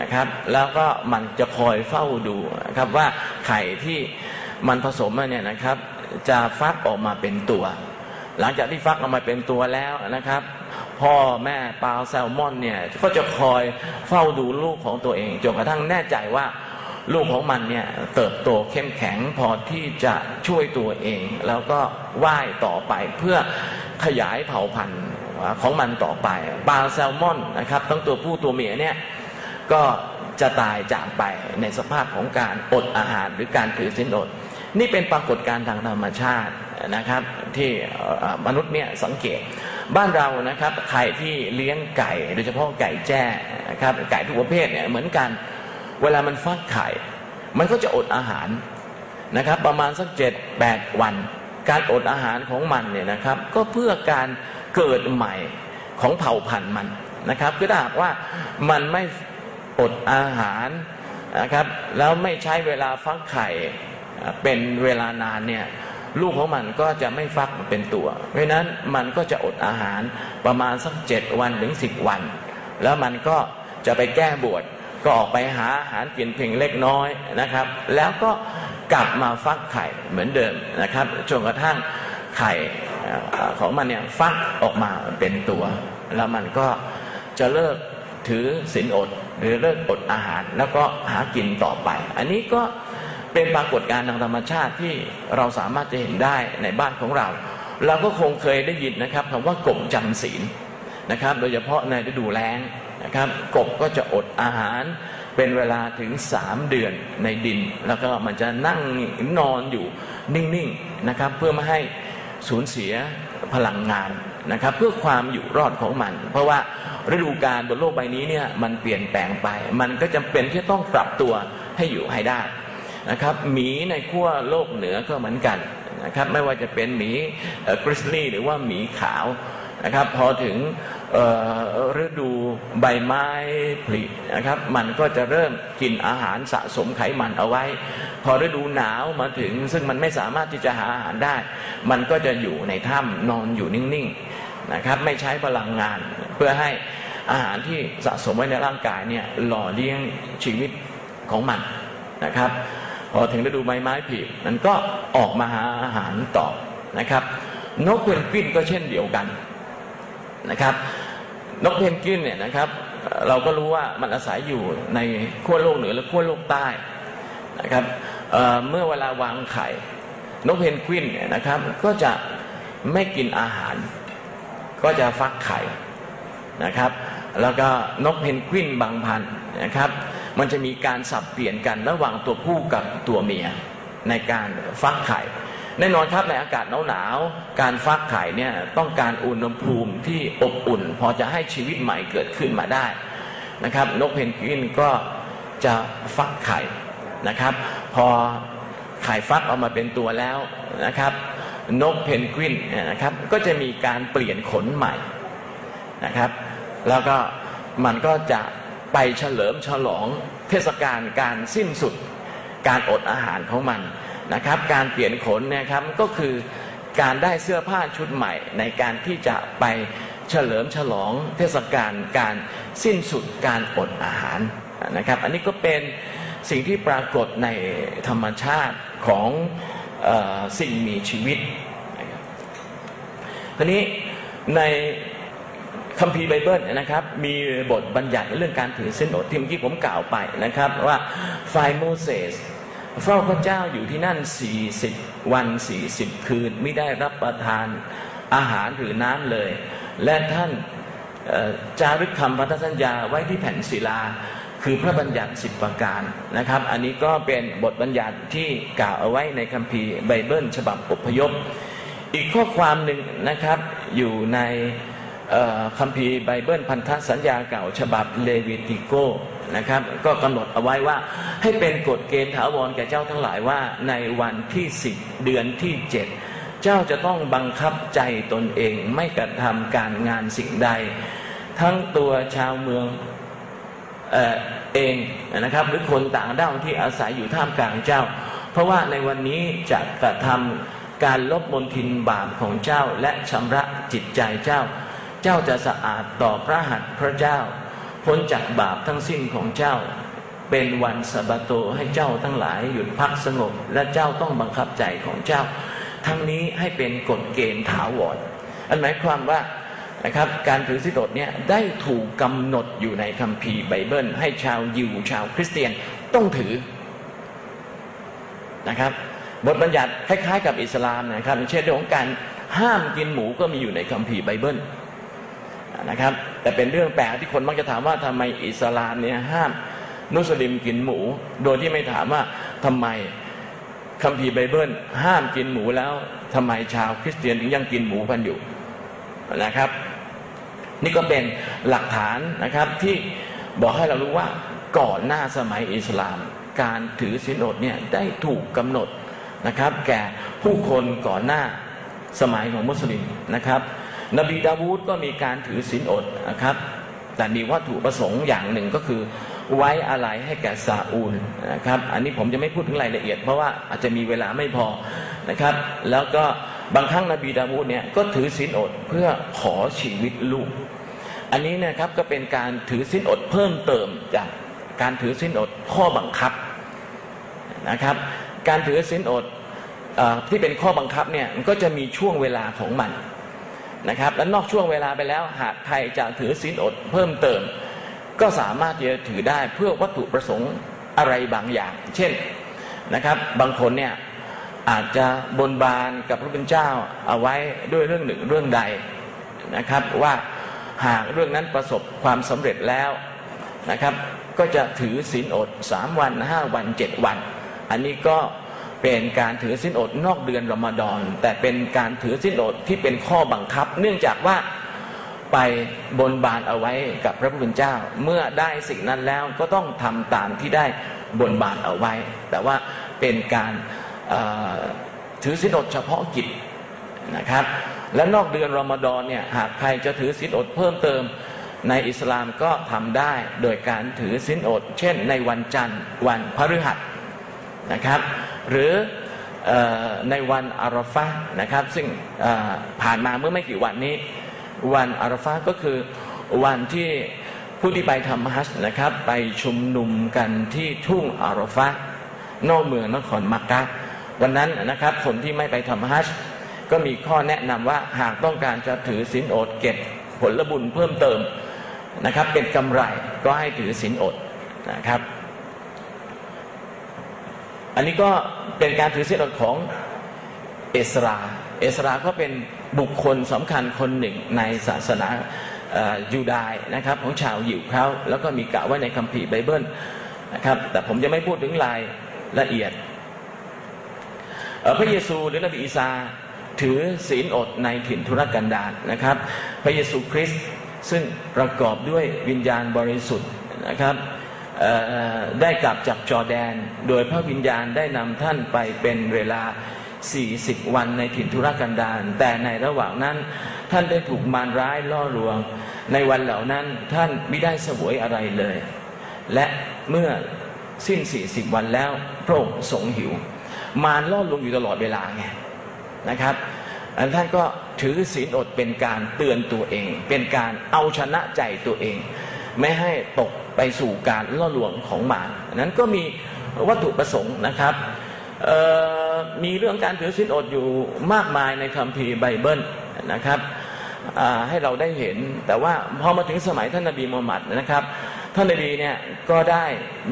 นะครับแล้วก็มันจะคอยเฝ้าดูนะครับว่าไข่ที่มันผสมเนี่ยนะครับจะฟักออกมาเป็นตัวหลังจากที่ฟักออกมาเป็นตัวแล้วนะครับพ่อแม่ปลาแซลมอนเนี่ยก็จะคอยเฝ้าดูลูกของตัวเองจนกระทั่งแน่ใจว่าลูกของมันเนี่ยเติบโตเข้มแข็งพอที่จะช่วยตัวเองแล้วก็ว่ายต่อไปเพื่อขยายเผ่าพันธุ์ของมันต่อไปปลาแซลมอนนะครับทั้งตัวผู้ตัวเมียเนี่ยก็จะตายจากไปในสภาพของการอดอาหารหรือการถือศีลอดนี่เป็นปรากฏการณ์ทางธรรมชาตินะครับที่มนุษย์เนี่ยสังเกตบ้านเรานะครับใครที่เลี้ยงไก่โดยเฉพาะไก่แจ้นะครับไก่ทุกประเภทเนี่ยเหมือนกันเวลามันฟักไข่มันก็จะอดอาหารนะครับประมาณสัก เจ็ดถึงแปด วันการอดอาหารของมันเนี่ยนะครับก็เพื่อการเกิดใหม่ของเผ่าพันธุ์มันนะครับคือถ้าหากว่ามันไม่อดอาหารนะครับแล้วไม่ใช้เวลาฟักไข่เป็นเวลานานเนี่ยลูกของมันก็จะไม่ฟักเป็นตัวเพราะฉะนั้นมันก็จะอดอาหารประมาณสักเจ็ดวันถึงสิบวันแล้วมันก็จะไปแก้บวชก็ออกไปหาอาหารกินเพียงเล็กน้อยนะครับแล้วก็กลับมาฟักไข่เหมือนเดิมนะครับจนกระทั่งไข่ของมันเนี่ยฟักออกมาเป็นตัวแล้วมันก็จะเลิกถือศีลอดหรือเลิกอดอาหารแล้วก็หากินต่อไปอันนี้ก็เป็นปรากฏการณ์ทางธรรมชาติที่เราสามารถจะเห็นได้ในบ้านของเราเราก็คงเคยได้ยินนะครับคำว่ากบจำศีลนะครับโดยเฉพาะในฤดูแล้งนะครับกบก็จะอดอาหารเป็นเวลาถึงสามเดือนในดินแล้วก็มันจะนั่งนอนอยู่นิ่งๆนะครับเพื่อไม่ให้สูญเสียพลังงานนะครับเพื่อความอยู่รอดของมันเพราะว่าฤดูกาลบนโลกใบนี้เนี่ยมันเปลี่ยนแปลงไปมันก็จำเป็นที่ต้องปรับตัวให้อยู่ให้ได้นะครับหมีในขั้วโลกเหนือก็เหมือนกันนะครับไม่ว่าจะเป็นหมีกริซลี่หรือว่าหมีขาวนะครับพอถึงฤดูใบไม้ผลินะครับมันก็จะเริ่มกินอาหารสะสมไขมันเอาไว้พอฤดูหนาวมาถึงซึ่งมันไม่สามารถที่จะหาอาหารได้มันก็จะอยู่ในถ้ำนอนอยู่นิ่งๆนะครับไม่ใช้พลังงานเพื่อให้อาหารที่สะสมไว้ในร่างกายเนี่ยหล่อเลี้ยงชีวิตของมันนะครับพอถึงฤดูใบไม้ผลิมันก็ออกมาหาอาหารต่อนะครับนกเพนกวินก็เช่นเดียวกันนะครับนกเพนกวินเนี่ยนะครับเราก็รู้ว่ามันอาศัยอยู่ในขั้วโลกเหนือและขั้วโลกใต้นะครับ เอ่อ เมื่อเวลาวางไข่นกเพนกวินเนี่ยนะครับก็จะไม่กินอาหารก็จะฟักไข่นะครับแล้วก็นกเพนกวินบางพันธุ์นะครับมันจะมีการสับเปลี่ยนกันระหว่างตัวผู้กับตัวเมียในการฟักไข่แน่นอนครับในอากาศหนาวๆการฟักไข่เนี่ยต้องการอุณหภูมิที่อบอุ่นพอจะให้ชีวิตใหม่เกิดขึ้นมาได้นะครับนกเพนกวินก็จะฟักไข่นะครับพอไข่ฟักออกมาเป็นตัวแล้วนะครับนกเพนกวินนะครับก็จะมีการเปลี่ยนขนใหม่นะครับแล้วก็มันก็จะไปเฉลิมฉลองเทศกาลการสิ้นสุดการอดอาหารของมันนะครับการเปลี่ยนขนนะครับก็คือการได้เสื้อผ้าชุดใหม่ในการที่จะไปเฉลิมฉลองเทศกาลการสิ้นสุดการอดอาหารนะครับอันนี้ก็เป็นสิ่งที่ปรากฏในธรรมชาติของเอ่อสิ่งมีชีวิตทีนี้ในคัมภีร์ไบเบิลนะครับมีบทบัญญัติเรื่องการถือศีลอดที่เมื่อกี้ผมกล่าวไปนะครับว่าฝ่ายโมเสสเฝ้าพระเจ้าอยู่ที่นั่นสี่สิบวันสี่สิบคืนไม่ได้รับประทานอาหารหรือน้ำเลยและท่านจารึกคำพันธสัญญาไว้ที่แผ่นศิลาคือพระบัญญัติสิบประการนะครับอันนี้ก็เป็นบทบัญญัติที่กล่าวเอาไว้ในคัมภีร์ไบเบิลฉบับอพยพอีกข้อความหนึ่งนะครับอยู่ใน คัมภีร์ไบเบิลพันธสัญญาเก่าฉบับเลวีติโกนะครับก็กำหนดเอาไว้ว่าให้เป็นกฎเกณฑ์ถาวรแก่เจ้าทั้งหลายว่าในวันที่สิบเดือนที่เจ็ดเจ้าจะต้องบังคับใจตนเองไม่กระทำการงานสิ่งใดทั้งตัวชาวเมืองเอ่อเองนะครับหรือคนต่างด้าวที่อาศัยอยู่ท่ามกลางเจ้าเพราะว่าในวันนี้จะกระทำการลบมลทินบาปของเจ้าและชำระจิตใจเจ้าเจ้าจะสะอาดต่อพระหัตถ์พระเจ้าพ้นจากบาปทั้งสิ้นของเจ้าเป็นวันสะบาโตให้เจ้าทั้งหลายหยุดพักสงบและเจ้าต้องบังคับใจของเจ้าทั้งนี้ให้เป็นกฎเกณฑ์ถาวรอันหมายความว่านะครับการถือศีลอดเนี่ยได้ถูกกำหนดอยู่ในคัมภีร์ไบเบิลให้ชาวยิวชาวคริสเตียนต้องถือนะครับบทบัญญัติคล้ายๆกับอิสลามนะครับเช่นเรื่องของการห้ามกินหมูก็มีอยู่ในคัมภีร์ไบเบิลนะครับแต่เป็นเรื่องแปลกที่คนมักจะถามว่าทำไมอิสลามเนี่ยห้ามมุสลิมกินหมูโดยที่ไม่ถามว่าทำไมคัมภีร์ไบเบิลห้ามกินหมูแล้วทำไมชาวคริสเตียนถึงยังกินหมูกันอยู่นะครับนี่ก็เป็นหลักฐานนะครับที่บอกให้เรารู้ว่าก่อนหน้าสมัยอิสลามการถือศีลอดเนี่ยได้ถูกกำหนดนะครับแก่ผู้คนก่อนหน้าสมัยของมุสลิมนะครับนบีดาวูดก็มีการถือศีลอดนะครับแต่มีวัตถุประสงค์อย่างหนึ่งก็คือไว้อาลัยให้แก่ซาอูลนะครับอันนี้ผมจะไม่พูดถึงรายละเอียดเพราะว่าอาจจะมีเวลาไม่พอนะครับแล้วก็บางครั้งนบีดาวูดเนี่ยก็ถือศีลอดเพื่อขอชีวิตลูกอันนี้นะครับก็เป็นการถือศีลอดเพิ่มเติมจากการถือศีลอดข้อบังคับนะครับการถือศีลอดที่เป็นข้อบังคับเนี่ยมันก็จะมีช่วงเวลาของมันนะครับและนอกช่วงเวลาไปแล้วหากใครจะถือศีลอดเพิ่มเติมก็สามารถจะถือได้เพื่อวัตถุประสงค์อะไรบางอย่างเช่นนะครับบางคนเนี่ยอาจจะบนบานกับพระผู้เป็นเจ้าเอาไว้ด้วยเรื่องหนึ่งเรื่องใดนะครับว่าหากเรื่องนั้นประสบความสำเร็จแล้วนะครับก็จะถือศีลอดสามวันห้าวันเจ็ดวันอันนี้ก็เป็นการถือศีลอดนอกเดือนรอมฎอนแต่เป็นการถือศีลอดที่เป็นข้อบังคับเนื่องจากว่าไปบนบานเอาไว้กับพระผู้เป็นเจ้าเมื่อได้สิ่งนั้นแล้วก็ต้องทำตามที่ได้บนบานเอาไว้แต่ว่าเป็นการถือศีลอดเฉพาะกิจนะครับและนอกเดือนรอมฎอนเนี่ยหากใครจะถือศีลอดเพิ่มเติมในอิสลามก็ทำได้โดยการถือศีลอดเช่นในวันจันทร์วันพฤหัสนะครับหรือในวันอาราฟะห์นะครับซึ่งผ่านมาเมื่อไม่กี่วันนี้วันอาราฟะห์ก็คือวันที่ผู้ที่ไปทำฮัจญ์นะครับไปชุมนุมกันที่ทุ่งอาราฟะห์นอกเมืองนครมักกะฮ์วันนั้นนะครับคนที่ไม่ไปทำฮัจญ์ก็มีข้อแนะนำว่าหากต้องการจะถือศีลอดเก็บผลบุญเพิ่มเติมนะครับเป็นกำไรก็ให้ถือศีลอดนะครับอันนี้ก็เป็นการถือศีลอดของเอสราเอสราก็เป็นบุคคลสำคัญคนหนึ่งในศาสนายูดายนะครับของชาวยิวเขาแล้วก็มีกล่าวไว้ในคัมภีร์ไบเบิลนะครับแต่ผมจะไม่พูดถึงรายละเอียดพระเยซูหรือนบีอีซาถือศีลอดในถิ่นทุรกันดารนะครับพระเยซูคริสต์ซึ่งประกอบด้วยวิญญาณบริสุทธิ์นะครับได้กลับจากจอร์แดนโดยพระวิญญาณได้นำท่านไปเป็นเวลาสี่สิบวันในถิ่นทุรกันดารแต่ในระหว่างนั้นท่านได้ถูกมารร้ายล่อลวงในวันเหล่านั้นท่านไม่ได้เสวยอะไรเลยและเมื่อสิ้นสี่สิบวันแล้วพระองค์ทรงหิวมารล่อลวงอยู่ตลอดเวลาไงนะครับอันท่านก็ถือศีลอดเป็นการเตือนตัวเองเป็นการเอาชนะใจตัวเองไม่ให้ตกไปสู่การล่อลวงของมารนั้นก็มีวัตถุประสงค์นะครับมีเรื่องการถือศีลอดอยู่มากมายในคัมภีร์ไบเบิลนะครับให้เราได้เห็นแต่ว่าพอมาถึงสมัยท่านนบีมูฮัมหมัดนะครับท่านนบีเนี่ยก็ได้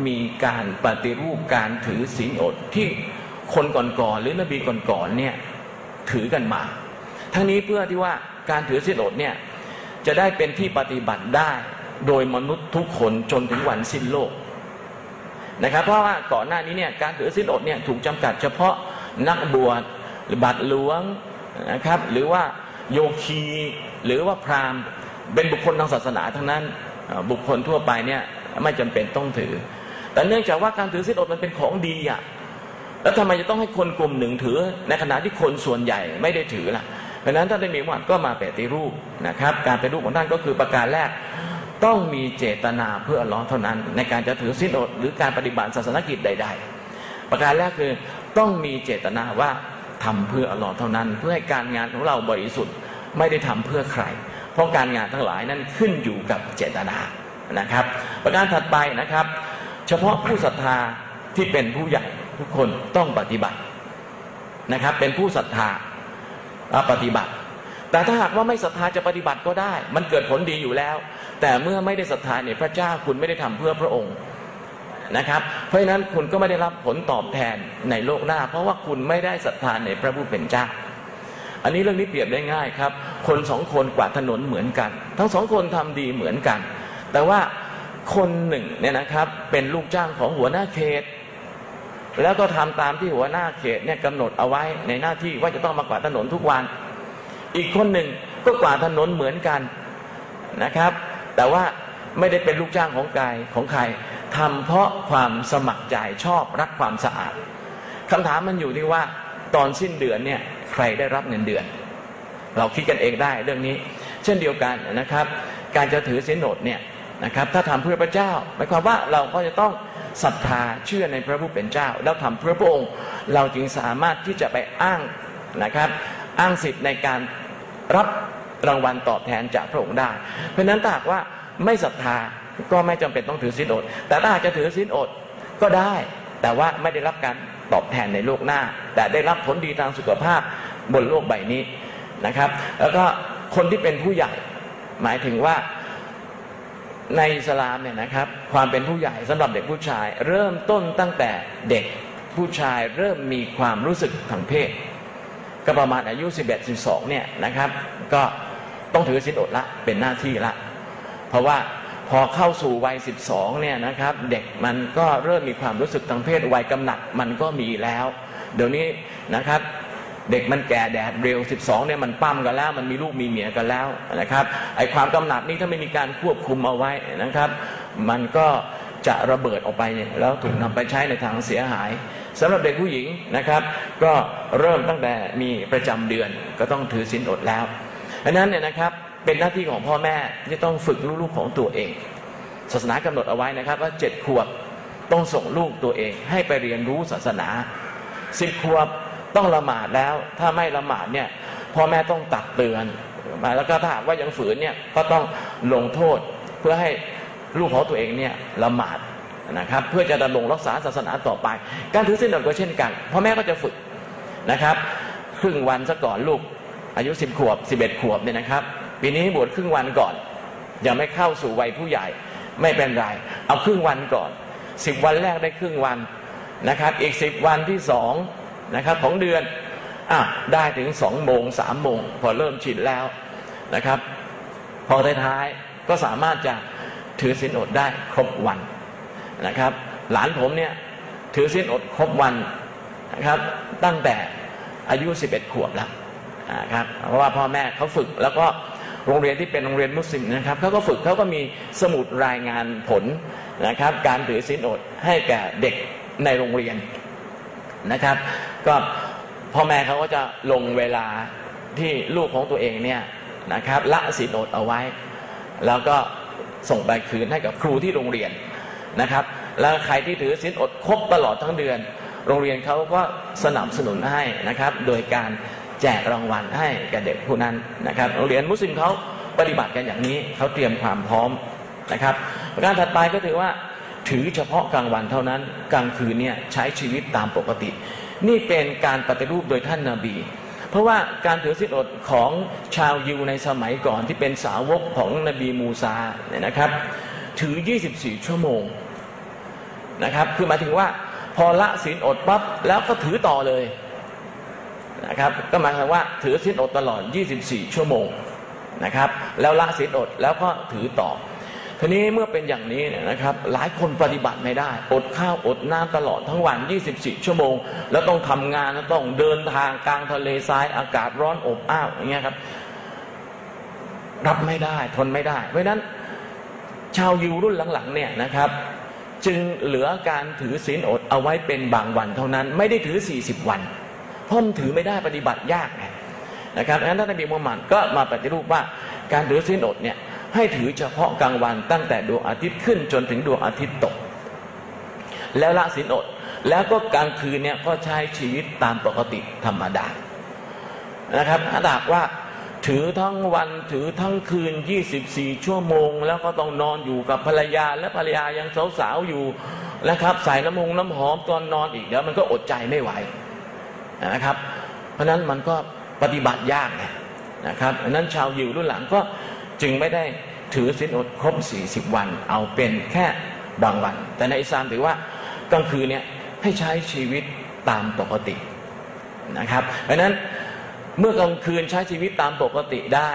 มีการปฏิรูปการถือศีลอดที่คนก่อนๆหรือนบีก่อนๆเนี่ยถือกันมาทั้งนี้เพื่อที่ว่าการถือศีลอดเนี่ยจะได้เป็นที่ปฏิบัติได้โดยมนุษย์ทุกคนจนถึงวันสิ้นโลกนะครับเพราะว่าก่อนหน้านี้เนี่ยการถือศีลอดเนี่ยถูกจำกัดเฉพาะนักบวชหรือบัตรหลวงนะครับหรือว่าโยคีหรือว่าพราหมณ์ เป็นบุคคลทางศาสนาทั้งนั้นบุคคลทั่วไปเนี่ยไม่จำเป็นต้องถือแต่เนื่องจากว่าการถือศีลอดมันเป็นของดีอ่ะแล้วทำไมจะต้องให้คนกลุ่มหนึ่งถือในขณะที่คนส่วนใหญ่ไม่ได้ถือล่ะเพราะฉะนั้นท่านได้มีวัดก็มาปฏิรูปนะครับการปฏิรูปของท่านก็คือประการแรกต้องมีเจตนาเพื่ออัลเลาะห์เท่านั้นในการจะถือศีลอดหรือการปฏิบัติศาสนกิจใดๆประการแรกคือต้องมีเจตนาว่าทำเพื่ออัลเลาะห์เท่านั้นเพื่อให้การงานของเราบริสุทธิ์ไม่ได้ทำเพื่อใครเพราะการงานทั้งหลายนั้นขึ้นอยู่กับเจตนานะครับประการถัดไปนะครับเฉพาะผู้ศรัทธาที่เป็นผู้ใหญ่ทุกคนต้องปฏิบัตินะครับเป็นผู้ศรัทธาปฏิบัติแต่ถ้าหากว่าไม่ศรัทธาจะปฏิบัติก็ได้มันเกิดผลดีอยู่แล้วแต่เมื่อไม่ได้ศรัทธาเนี่ยพระเจ้าคุณไม่ได้ทำเพื่อพระองค์นะครับเพราะฉะนั้นคุณก็ไม่ได้รับผลตอบแทนในโลกหน้าเพราะว่าคุณไม่ได้ศรัทธาในพระผู้เป็นเจ้าอันนี้เรื่องนี้เปรียบได้ง่ายครับคนสองคนกวาดถนนเหมือนกันทั้งสองคนทำดีเหมือนกันแต่ว่าคนหนึ่งเนี่ยนะครับเป็นลูกจ้างของหัวหน้าเขตแล้วก็ทำตามที่หัวหน้าเขตเนี่ยกำหนดเอาไว้ในหน้าที่ว่าจะต้องมากวาดถนนทุกวันอีกคนหนึ่งก็กวาดถนนเหมือนกันนะครับแต่ว่าไม่ได้เป็นลูกจ้างของกายของใครทำเพราะความสมัครใจชอบรักความสะอาดคำถามมันอยู่ที่ว่าตอนสิ้นเดือนเนี่ยใครได้รับเงินเดือนเราคิดกันเองได้เรื่องนี้เช่นเดียวกันนะครับการจะถือศีลอดเนี่ยนะครับถ้าทำเพื่อพระเจ้าหมายความว่าเราก็จะต้องศรัทธาเชื่อในพระผู้เป็นเจ้าแล้วทำเพื่อพระองค์เราจึงสามารถที่จะไปอ้างนะครับอ้างสิทธิ์ในการรับรางวัลตอบแทนจากพระองค์ได้เพราะฉะนั้นถ้าหากว่าไม่ศรัทธาก็ไม่จำเป็นต้องถือศีลอดแต่ถ้าหากจะถือศีลอดก็ได้แต่ว่าไม่ได้รับการตอบแทนในโลกหน้าแต่ได้รับผลดีทางสุขภาพบนโลกใบนี้นะครับแล้วก็คนที่เป็นผู้ใหญ่หมายถึงว่าในอิสลามเนี่ยนะครับความเป็นผู้ใหญ่สำหรับเด็กผู้ชายเริ่มต้นตั้งแต่เด็กผู้ชายเริ่มมีความรู้สึกทางเพศก็ประมาณอายุ สิบเอ็ด สิบสอง เนี่ยนะครับก็ต้องถือศีลอดละเป็นหน้าที่ละเพราะว่าพอเข้าสู่วัยสิบสองเนี่ยนะครับเด็กมันก็เริ่มมีความรู้สึกทางเพศวัยกำหนัดมันก็มีแล้วเดี๋ยวนี้นะครับเด็กมันแก่แดดเร็วสิบสองเนี่ยมันปั้มกันแล้วมันมีลูกมีเมียกันแล้วนะครับไอความกำหนัดนี้ถ้าไม่มีการควบคุมเอาไว้นะครับมันก็จะระเบิดออกไปแล้วถูกนำไปใช้ในทางเสียหายสำหรับเด็กผู้หญิงนะครับก็เริ่มตั้งแต่มีประจำเดือนก็ต้องถือศีลอดแล้วอันนั้นเนี่ยนะครับเป็นหน้าที่ของพ่อแม่ที่ต้องฝึกลูกๆของตัวเองศาสนากำหนดเอาไว้นะครับว่าเจ็ดขวบต้องส่งลูกตัวเองให้ไปเรียนรู้ศาสนาสิบขวบต้องละหมาดแล้วถ้าไม่ละหมาดเนี่ยพ่อแม่ต้องตักเตือนมาแล้วก็ถ้าหากว่ายังฝืนเนี่ยก็ต้องลงโทษเพื่อให้ลูกของตัวเองเนี่ยละหมาดนะครับเพื่อจะดำรงรักษาศาสนาต่อไปการถือศีลอดก็เช่นกันพ่อแม่ก็จะฝึกนะครับครึ่งวันซะก่อนลูกอายุสิบขวบสิบเอ็ดขวบเนี่ยนะครับปีนี้บวชครึ่งวันก่อนยังไม่เข้าสู่วัยผู้ใหญ่ไม่เป็นไรเอาครึ่งวันก่อนสิบวันแรกได้ครึ่งวันนะครับอีกสิบวันที่สองนะครับของเดือนอ่ะได้ถึง สองโมง สามโมงพอเริ่มชินแล้วนะครับพอท้ายๆก็สามารถจะถือศีลอดได้ครบวันนะครับหลานผมเนี่ยถือศีลอดครบวันนะครับตั้งแต่อายุสิบเอ็ดขวบแล้วนะครับเพราะว่าพ่อแม่เขาฝึกแล้วก็โรงเรียนที่เป็นโรงเรียนมุสลิมนะครับเขาก็ฝึกเขาก็มีสมุดรายงานผลนะครับการถือศีลอดให้แก่เด็กในโรงเรียนนะครับก็พ่อแม่เขาก็จะลงเวลาที่ลูกของตัวเองเนี่ยนะครับละศีลอดเอาไว้แล้วก็ส่งใบคืนให้กับครูที่โรงเรียนนะครับแล้วใครที่ถือศีลอดครบตลอดทั้งเดือนโรงเรียนเขาก็สนับสนุนให้นะครับโดยการแจกรางวัลให้แก่เด็กผู้นั้นนะครับโรงเรียนมุสลิมเขาปฏิบัติกันอย่างนี้เขาเตรียมความพร้อมนะครับประการถัดไปก็ถือว่าถือเฉพาะกลางวันเท่านั้นกลางคืนเนี่ยใช้ชีวิตตามปกตินี่เป็นการปฏิรูปโดยท่านนบีเพราะว่าการถือศีลอดของชาวยิวในสมัยก่อนที่เป็นสาวกของนบีมูซาเนี่ยนะครับถือยี่สิบสี่ชั่วโมงนะครับคือหมายถึงว่าพอละศีลอดปั๊บแล้วก็ถือต่อเลยนะครับก็หมายความว่าถือศีลอดตลอดยี่สิบสี่ชั่วโมงนะครับแล้วละศีลอดแล้วก็ถือต่อทีนี้เมื่อเป็นอย่างนี้นะครับหลายคนปฏิบัติไม่ได้อดข้าวอดน้ำตลอดทั้งวันยี่สิบสี่ชั่วโมงแล้วต้องทำงานแล้วต้องเดินทางกลางทะเลทรายอากาศร้อนอบอ้าวอย่างเงี้ยครับ รับไม่ได้ทนไม่ได้เพราะฉะนั้นชาวยิวรุ่นหลังๆเนี่ยนะครับจึงเหลือการถือศีลอดเอาไว้เป็นบางวันเท่านั้นไม่ได้ถือสี่สิบวันเพราะมันถือไม่ได้ปฏิบัติยากนะครับดังนั้นท่านนบีมุฮัมมัดก็มาปฏิรูปว่าการถือศีลอดเนี่ยให้ถือเฉพาะกลางวันตั้งแต่ดวงอาทิตย์ขึ้นจนถึงดวงอาทิตย์ตกแล้วละศีลอดแล้วก็กลางคืนเนี่ยก็ใช้ชีวิตตามปกติธรรมดานะครับถ้าหากว่าถือทั้งวันถือทั้งคืนยี่สิบสี่ชั่วโมงแล้วก็ต้องนอนอยู่กับภรรยาและภรรยายังสาวๆอยู่นะครับใส่น้ำมงน้ำหอมตอนนอนอีกเดี๋ยวมันก็อดใจไม่ไหวนะครับเพราะนั้นมันก็ปฏิบัติยากนะครับเพราะนั้นชาวยิวรุ่นหลังก็จึงไม่ได้ถือศีลอดครบสี่สิบวันเอาเป็นแค่บางวันแต่ในอิสลามถือว่ากลางคืนเนี่ยให้ใช้ชีวิตตามปกตินะครับเพราะนั้นเมื่อกลางคืนใช้ชีวิตตามปกติได้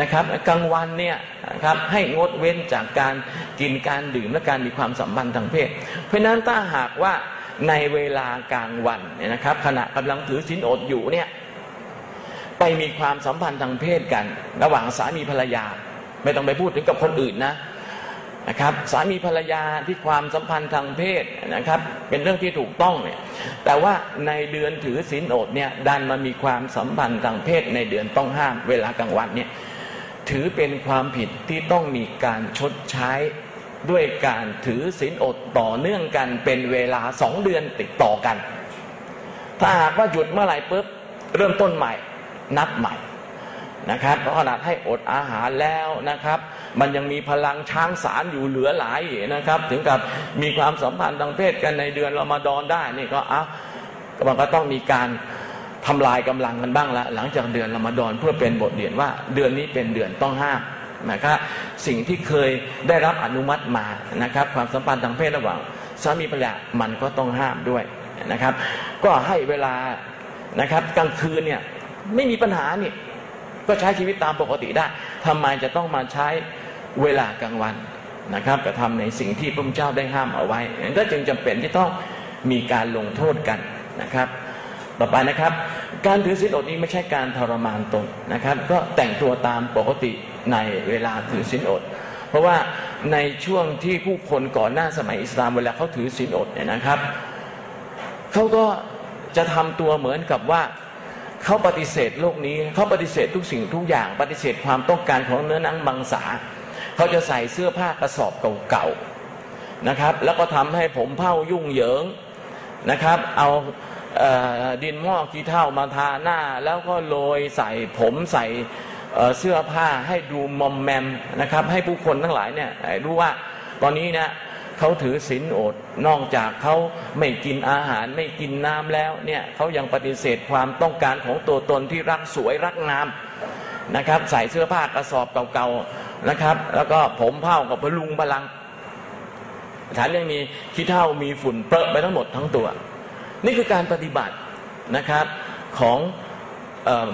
นะครับกลางวันเนี่ยนะครับให้งดเว้นจากการกินการดื่มและการมีความสัมพันธ์ทางเพศเพราะนั้นถ้าหากว่าในเวลากลางวันเนี่ยนะครับขณะกำลังถือศีลอดอยู่เนี่ยไปมีความสัมพันธ์ทางเพศกันระหว่างสามีภรรยาไม่ต้องไปพูดถึงกับคนอื่นนะนะครับสามีภรรยาที่ความสัมพันธ์ทางเพศนะครับเป็นเรื่องที่ถูกต้องเนี่ยแต่ว่าในเดือนถือศีลอดเนี่ยดันมามีความสัมพันธ์ทางเพศในเดือนต้องห้ามเวลากลางวันเนี่ยถือเป็นความผิดที่ต้องมีการชดใช้ด้วยการถือศีลอดต่อเนื่องกันเป็นเวลาสองเดือนติดต่อกันถ้าหากว่าหยุดเมื่อไหร่ปุ๊บเริ่มต้นใหม่นับใหม่นะครับเพราะขนาดให้อดอาหารแล้วนะครับมันยังมีพลังช้างสารอยู่เหลือหลายนะครับถึงกับมีความสัมพันธ์ทางเพศกันในเดือนรอมฎอนได้นี่ก็อ่ะมันก็ต้องมีการทำลายกำลังกันบ้างละหลังจากเดือนรอมฎอนเพื่อเป็นบทเรียนว่าเดือนนี้เป็นเดือนต้องห้ามนะครับสิ่งที่เคยได้รับอนุมัติมานะครับความสัมพันธ์ทางเพศระหว่างสามีภรรยามันก็ต้องห้ามด้วยนะครับก็ให้เวลานะครับกลางคืนเนี่ยไม่มีปัญหานี่ก็ใช้ชีวิตตามปกติได้ทำไมจะต้องมาใช้เวลากลางวันนะครับกระทำในสิ่งที่พระเจ้าได้ห้ามเอาไว้นั่นก็จึงจำเป็นที่ต้องมีการลงโทษกันนะครับต่อไปนะครับการถือศีลอดนี้ไม่ใช่การทรมานตนนะครับก็แต่งตัวตามปกติในเวลาถือศีลอดเพราะว่าในช่วงที่ผู้คนก่อนหน้าสมัยอิสลามเวลาเขาถือศีลอดเนี่ยนะครับเขาก็จะทำตัวเหมือนกับว่าเขาปฏิเสธโลกนี้เขาปฏิเสธทุกสิ่งทุกอย่างปฏิเสธความต้องการของเนื้อหนังมังสาเขาจะใส่เสื้อผ้ากระสอบเก่าๆนะครับแล้วก็ทำให้ผมเผ่ายุ่งเหยิงนะครับเอาเอ่อดินหม้อขี้เถ้ามาทาหน้าแล้วก็โรยใส่ผมใส่เอ่อเสื้อผ้าให้ดูมอมแมมนะครับให้ผู้คนทั้งหลายเนี่ยรู้ว่าตอนนี้นะเขาถือศีลอดนอกจากเขาไม่กินอาหารไม่กินน้ำแล้วเนี่ยเขายังปฏิเสธความต้องการของตัวตนที่รักสวยรักงามนะครับใส่เสื้อผ้ากระสอบเก่าๆนะครับแล้วก็ผมเผ่ากับพลุงพลังฐานยังมีขี้เถ้ามีฝุ่นเปรอะไปทั้งหมดทั้งตัวนี่คือการปฏิบัตินะครับของเอ่อ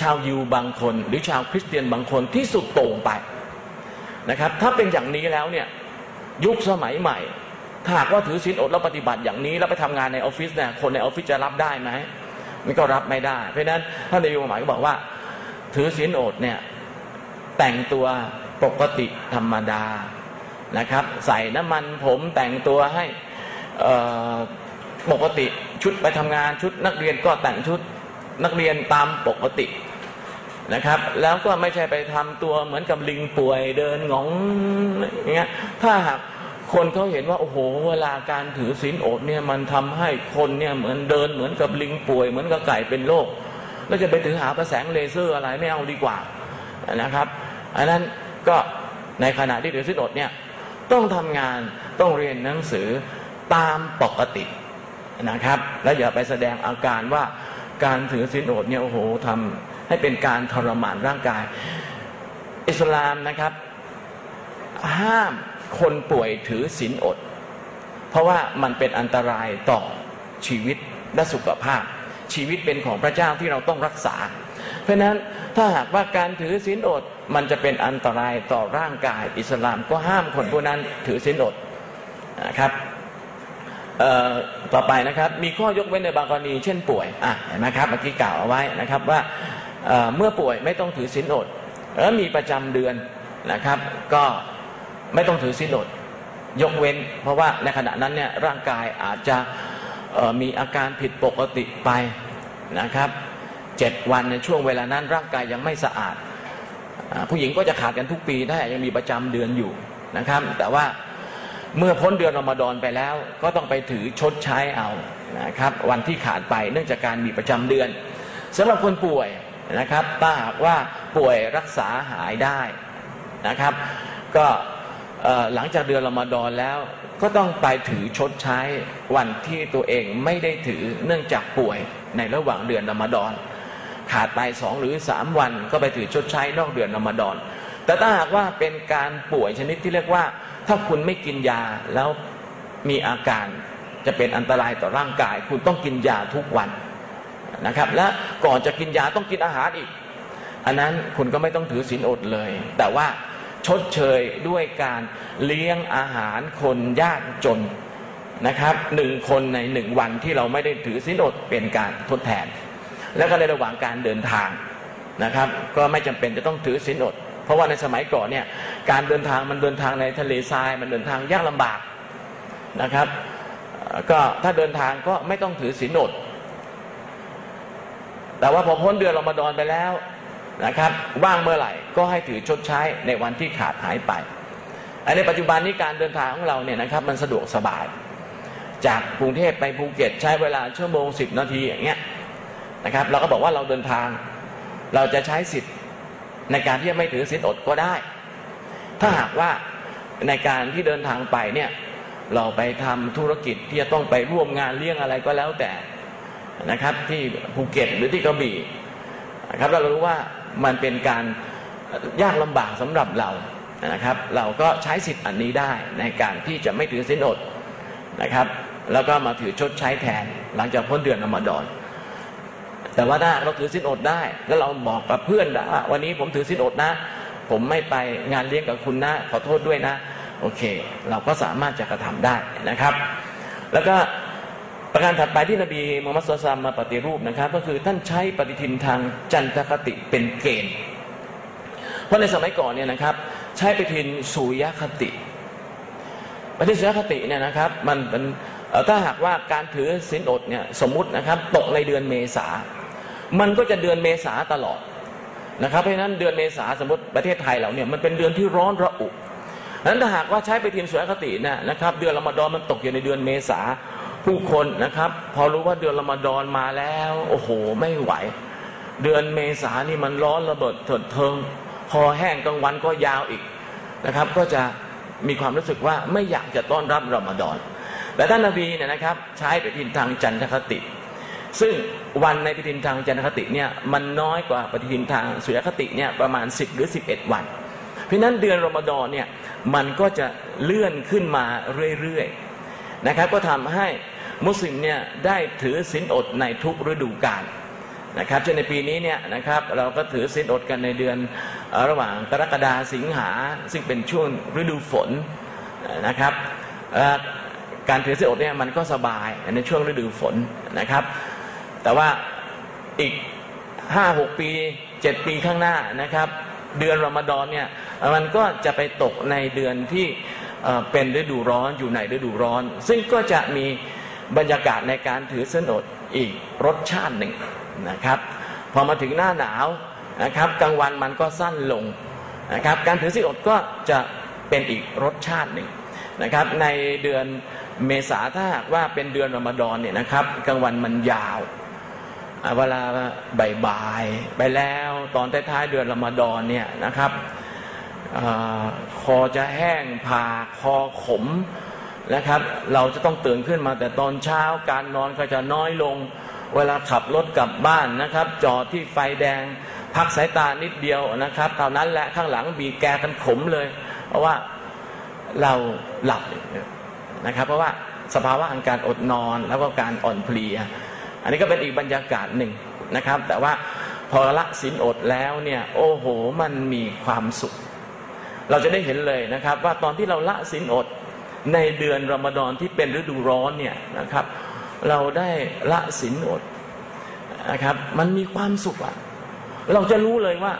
ชาวยิวบางคนหรือชาวคริสเตียนบางคนที่สุดโต่งไปนะครับถ้าเป็นอย่างนี้แล้วเนี่ยยุคสมัยใหม่ถ้าหากว่าถือศีลอดแล้วปฏิบัติอย่างนี้แล้วไปทำงานในออฟฟิศเนี่ยคนในออฟฟิศจะรับได้ไหมมันก็รับไม่ได้เพราะฉะนั้นท่านนายกหมายก็บอกว่าถือศีลอดเนี่ยแต่งตัวปกติธรรมดานะครับใส่น้ำมันผมแต่งตัวให้ปกติชุดไปทำงานชุดนักเรียนก็แต่งชุดนักเรียนตามปกตินะครับแล้วก็ไม่ใช่ไปทำตัวเหมือนกับลิงป่วยเดินงงอย่างเงี้ยถ้าหากคนเขาเห็นว่าโอ้โหเวลาการถือศีลอดเนี่ยมันทำให้คนเนี่ยเหมือนเดินเหมือนกับลิงป่วยเหมือนกับไก่เป็นโรคแล้วจะไปถือหาแสงเลเซอร์อะไรไม่เอาดีกว่านะครับอันนั้นก็ในขณะที่ถือศีลอดเนี่ยต้องทำงานต้องเรียนหนังสือตามปกตินะครับและอย่าไปแสดงอาการว่าการถือศีลอดเนี่ยโอ้โหทำให้เป็นการทรมานร่างกายอิสลามนะครับห้ามคนป่วยถือศีลอดเพราะว่ามันเป็นอันตรายต่อชีวิตและสุขภาพชีวิตเป็นของพระเจ้าที่เราต้องรักษาเพราะฉะนั้นถ้าหากว่าการถือศีลอดมันจะเป็นอันตรายต่อร่างกายอิสลามก็ห้ามคนพวกนั้นถือศีลอดนะครับต่อไปนะครับมีข้อยกเว้นในบางกรณีเช่นป่วยอ่ะเห็นไหมครับเมื่อกี้กล่าวเอาไว้นะครับว่าเมื่อป่วยไม่ต้องถือศีลอด แล้วมีประจำเดือนนะครับก็ไม่ต้องถือศีลอดยกเว้นเพราะว่าในขณะนั้นเนี่ยร่างกายอาจจะมีอาการผิดปกติไปนะครับเจ็ดวันในช่วงเวลานั้นร่างกายยังไม่สะอาดผู้หญิงก็จะขาดกันทุกปีได้ยังมีประจำเดือนอยู่นะครับแต่ว่าเมื่อพ้นเดือนรอมฎอนไปแล้วก็ต้องไปถือชดใช้เอานะครับวันที่ขาดไปเนื่องจากการมีประจำเดือนสำหรับคนป่วยนะครับถ้าหากว่าป่วยรักษาหายได้นะครับก็หลังจากเดือนรอมฎอนแล้วก็ต้องไปถือชดใช้วันที่ตัวเองไม่ได้ถือเนื่องจากป่วยในระหว่างเดือนรอมฎอนขาดไปสองหรือสามวันก็ไปถือชดใช้นอกเดือนรอมฎอนแต่ถ้าหากว่าเป็นการป่วยชนิดที่เรียกว่าถ้าคุณไม่กินยาแล้วมีอาการจะเป็นอันตรายต่อร่างกายคุณต้องกินยาทุกวันนะครับและก่อนจะกินยาต้องกินอาหารอีกอันนั้นคุณก็ไม่ต้องถือศีลอดเลยแต่ว่าชดเชยด้วยการเลี้ยงอาหารคนยากจนนะครับหนึ่งคนในหนึ่งวันที่เราไม่ได้ถือศีลอดเป็นการทดแทนแล้วก็ในระหว่างการเดินทางนะครับก็ไม่จำเป็นจะต้องถือศีลอดเพราะว่าในสมัยก่อนเนี่ยการเดินทางมันเดินทางในทะเลทรายมันเดินทางยากลำบากนะครับก็ถ้าเดินทางก็ไม่ต้องถือศีลอดแต่ว่าพอพ้นเดือนรอมฎอนไปแล้วนะครับว่างเมื่อไหร่ก็ให้ถือชดใช้ในวันที่ขาดหายไปในปัจจุบันนี้การเดินทางของเราเนี่ยนะครับมันสะดวกสบายจากกรุงเทพไปภูเก็ตใช้เวลาชั่วโมงสิบนาทีอย่างเงี้ยนะครับเราก็บอกว่าเราเดินทางเราจะใช้สิทธิ์ในการที่จะไม่ถือศีลอดก็ได้ถ้าหากว่าในการที่เดินทางไปเนี่ยเราไปทำธุรกิจที่จะต้องไปร่วมงานเลี้ยงอะไรก็แล้วแต่นะครับที่ภูเก็ตหรือที่กระบี่นะครับเรารู้ว่ามันเป็นการยากลำบากสำหรับเรานะครับเราก็ใช้สิทธิ์อันนี้ได้ในการที่จะไม่ถือศีลอดนะครับแล้วก็มาถือชดใช้แทนหลังจากพ้นเดือนรอมฎอนแต่ว่าถ้าเราถือศีลอดได้แล้วเราบอกกับเพื่อนว่าวันนี้ผมถือศีลอดนะผมไม่ไปงานเลี้ยงกับคุณนะขอโทษด้วยนะโอเคเราก็สามารถจะกระทำได้นะครับแล้วก็ประการถัดไปที่นบีมุฮัมมัดศ็อลลัลลอฮุอะลัยฮิวะซัลลัมมาปฏิรูปนะครับก็คือท่านใช้ปฏิทินทางจันทรคติเป็นเกณฑ์เพราะในสมัยก่อนเนี่ยนะครับใช้ปฏิทินสุริยคติปฏิทินสุริยคติเนี่ยนะครับมันเป็นถ้าหากว่าการถือศีลอดเนี่ยสมมุตินะครับตกในเดือนเมษามันก็จะเดือนเมษาตลอดนะครับเพราะฉะนั้นเดือนเมษาสมมติประเทศไทยเราเนี่ยมันเป็นเดือนที่ร้อนระอุนั้นถ้าหากว่าใช้ปฏิทินสุริยคติเนี่ยนะครับเดือนรอมฎอนมันตกอยู่ในเดือนเมษาผู้คนนะครับพอรู้ว่าเดือนรอมฎอนมาแล้วโอ้โหไม่ไหวเดือนเมษานี่มันร้อนระเบิดเถิดเทิงพอแห้งกลางวันก็ยาวอีกนะครับก็จะมีความรู้สึกว่าไม่อยากจะต้อนรับรอมฎอนแต่ท่านนบีเนี่ยนะครับใช้ปฏิทินทางจันทรคติซึ่งวันในปฏิทินทางจันทรคติเนี่ยมันน้อยกว่าปฏิทินทางสุริยคติเนี่ยประมาณสิบหรือสิบเอ็ดวันเพราะฉะนั้นเดือนรอมฎอนเนี่ยมันก็จะเลื่อนขึ้นมาเรื่อยๆนะครับก็ทำให้มุสลิมเนี่ยได้ถือศีลอดในทุกฤดูกาลนะครับเช่นในปีนี้เนี่ยนะครับเราก็ถือศีลอดกันในเดือนระหว่างกรกฎาคมสิงหาซึ่งเป็นช่วงฤดูฝนนะครับการถือศีลอดเนี่ยมันก็สบายในช่วงฤดูฝนนะครับแต่ว่าอีก ห้าหก ปี เจ็ด ปีข้างหน้านะครับเดือนรอมฎอนเนี่ยมันก็จะไปตกในเดือนที่เป็นฤดูร้อนอยู่ในฤดูร้อนซึ่งก็จะมีบรรยากาศในการถือศีลอดอีกรสชาติหนึ่งนะครับพอมาถึงหน้าหนาวนะครับกลางวันมันก็สั้นลงนะครับการถือศีลอดก็จะเป็นอีกรสชาติหนึ่งนะครับในเดือนเมษาถ้าหากว่าเป็นเดือนรอมฎอนเนี่ยนะครับกลางวันมันยาวเวลาบ่ายๆไปแล้วตอนท้ายๆเดือนรอมฎอนเนี่ยนะครับคอจะแห้งผากคอขมนะครับเราจะต้องตื่นขึ้นมาแต่ตอนเช้าการนอนก็จะน้อยลงเวลาขับรถกลับบ้านนะครับจอดที่ไฟแดงพักสายตานิดเดียวนะครับเท่านั้นแหละข้างหลังบีบแกกันขมเลยเพราะว่าเราหลับนะครับเพราะว่าสภาวะอาการอดนอนแล้วก็การอ่อนเพลียอันนี้ก็เป็นอีกบรรยากาศหนึ่งนะครับแต่ว่าพอละศีลอดแล้วเนี่ยโอ้โหมันมีความสุขเราจะได้เห็นเลยนะครับว่าตอนที่เราละศีลอดในเดือนรอมฎอนที่เป็นฤดูร้อนเนี่ยนะครับเราได้ละศีลอดนะครับมันมีความสุขอะเราจะรู้เลยว่า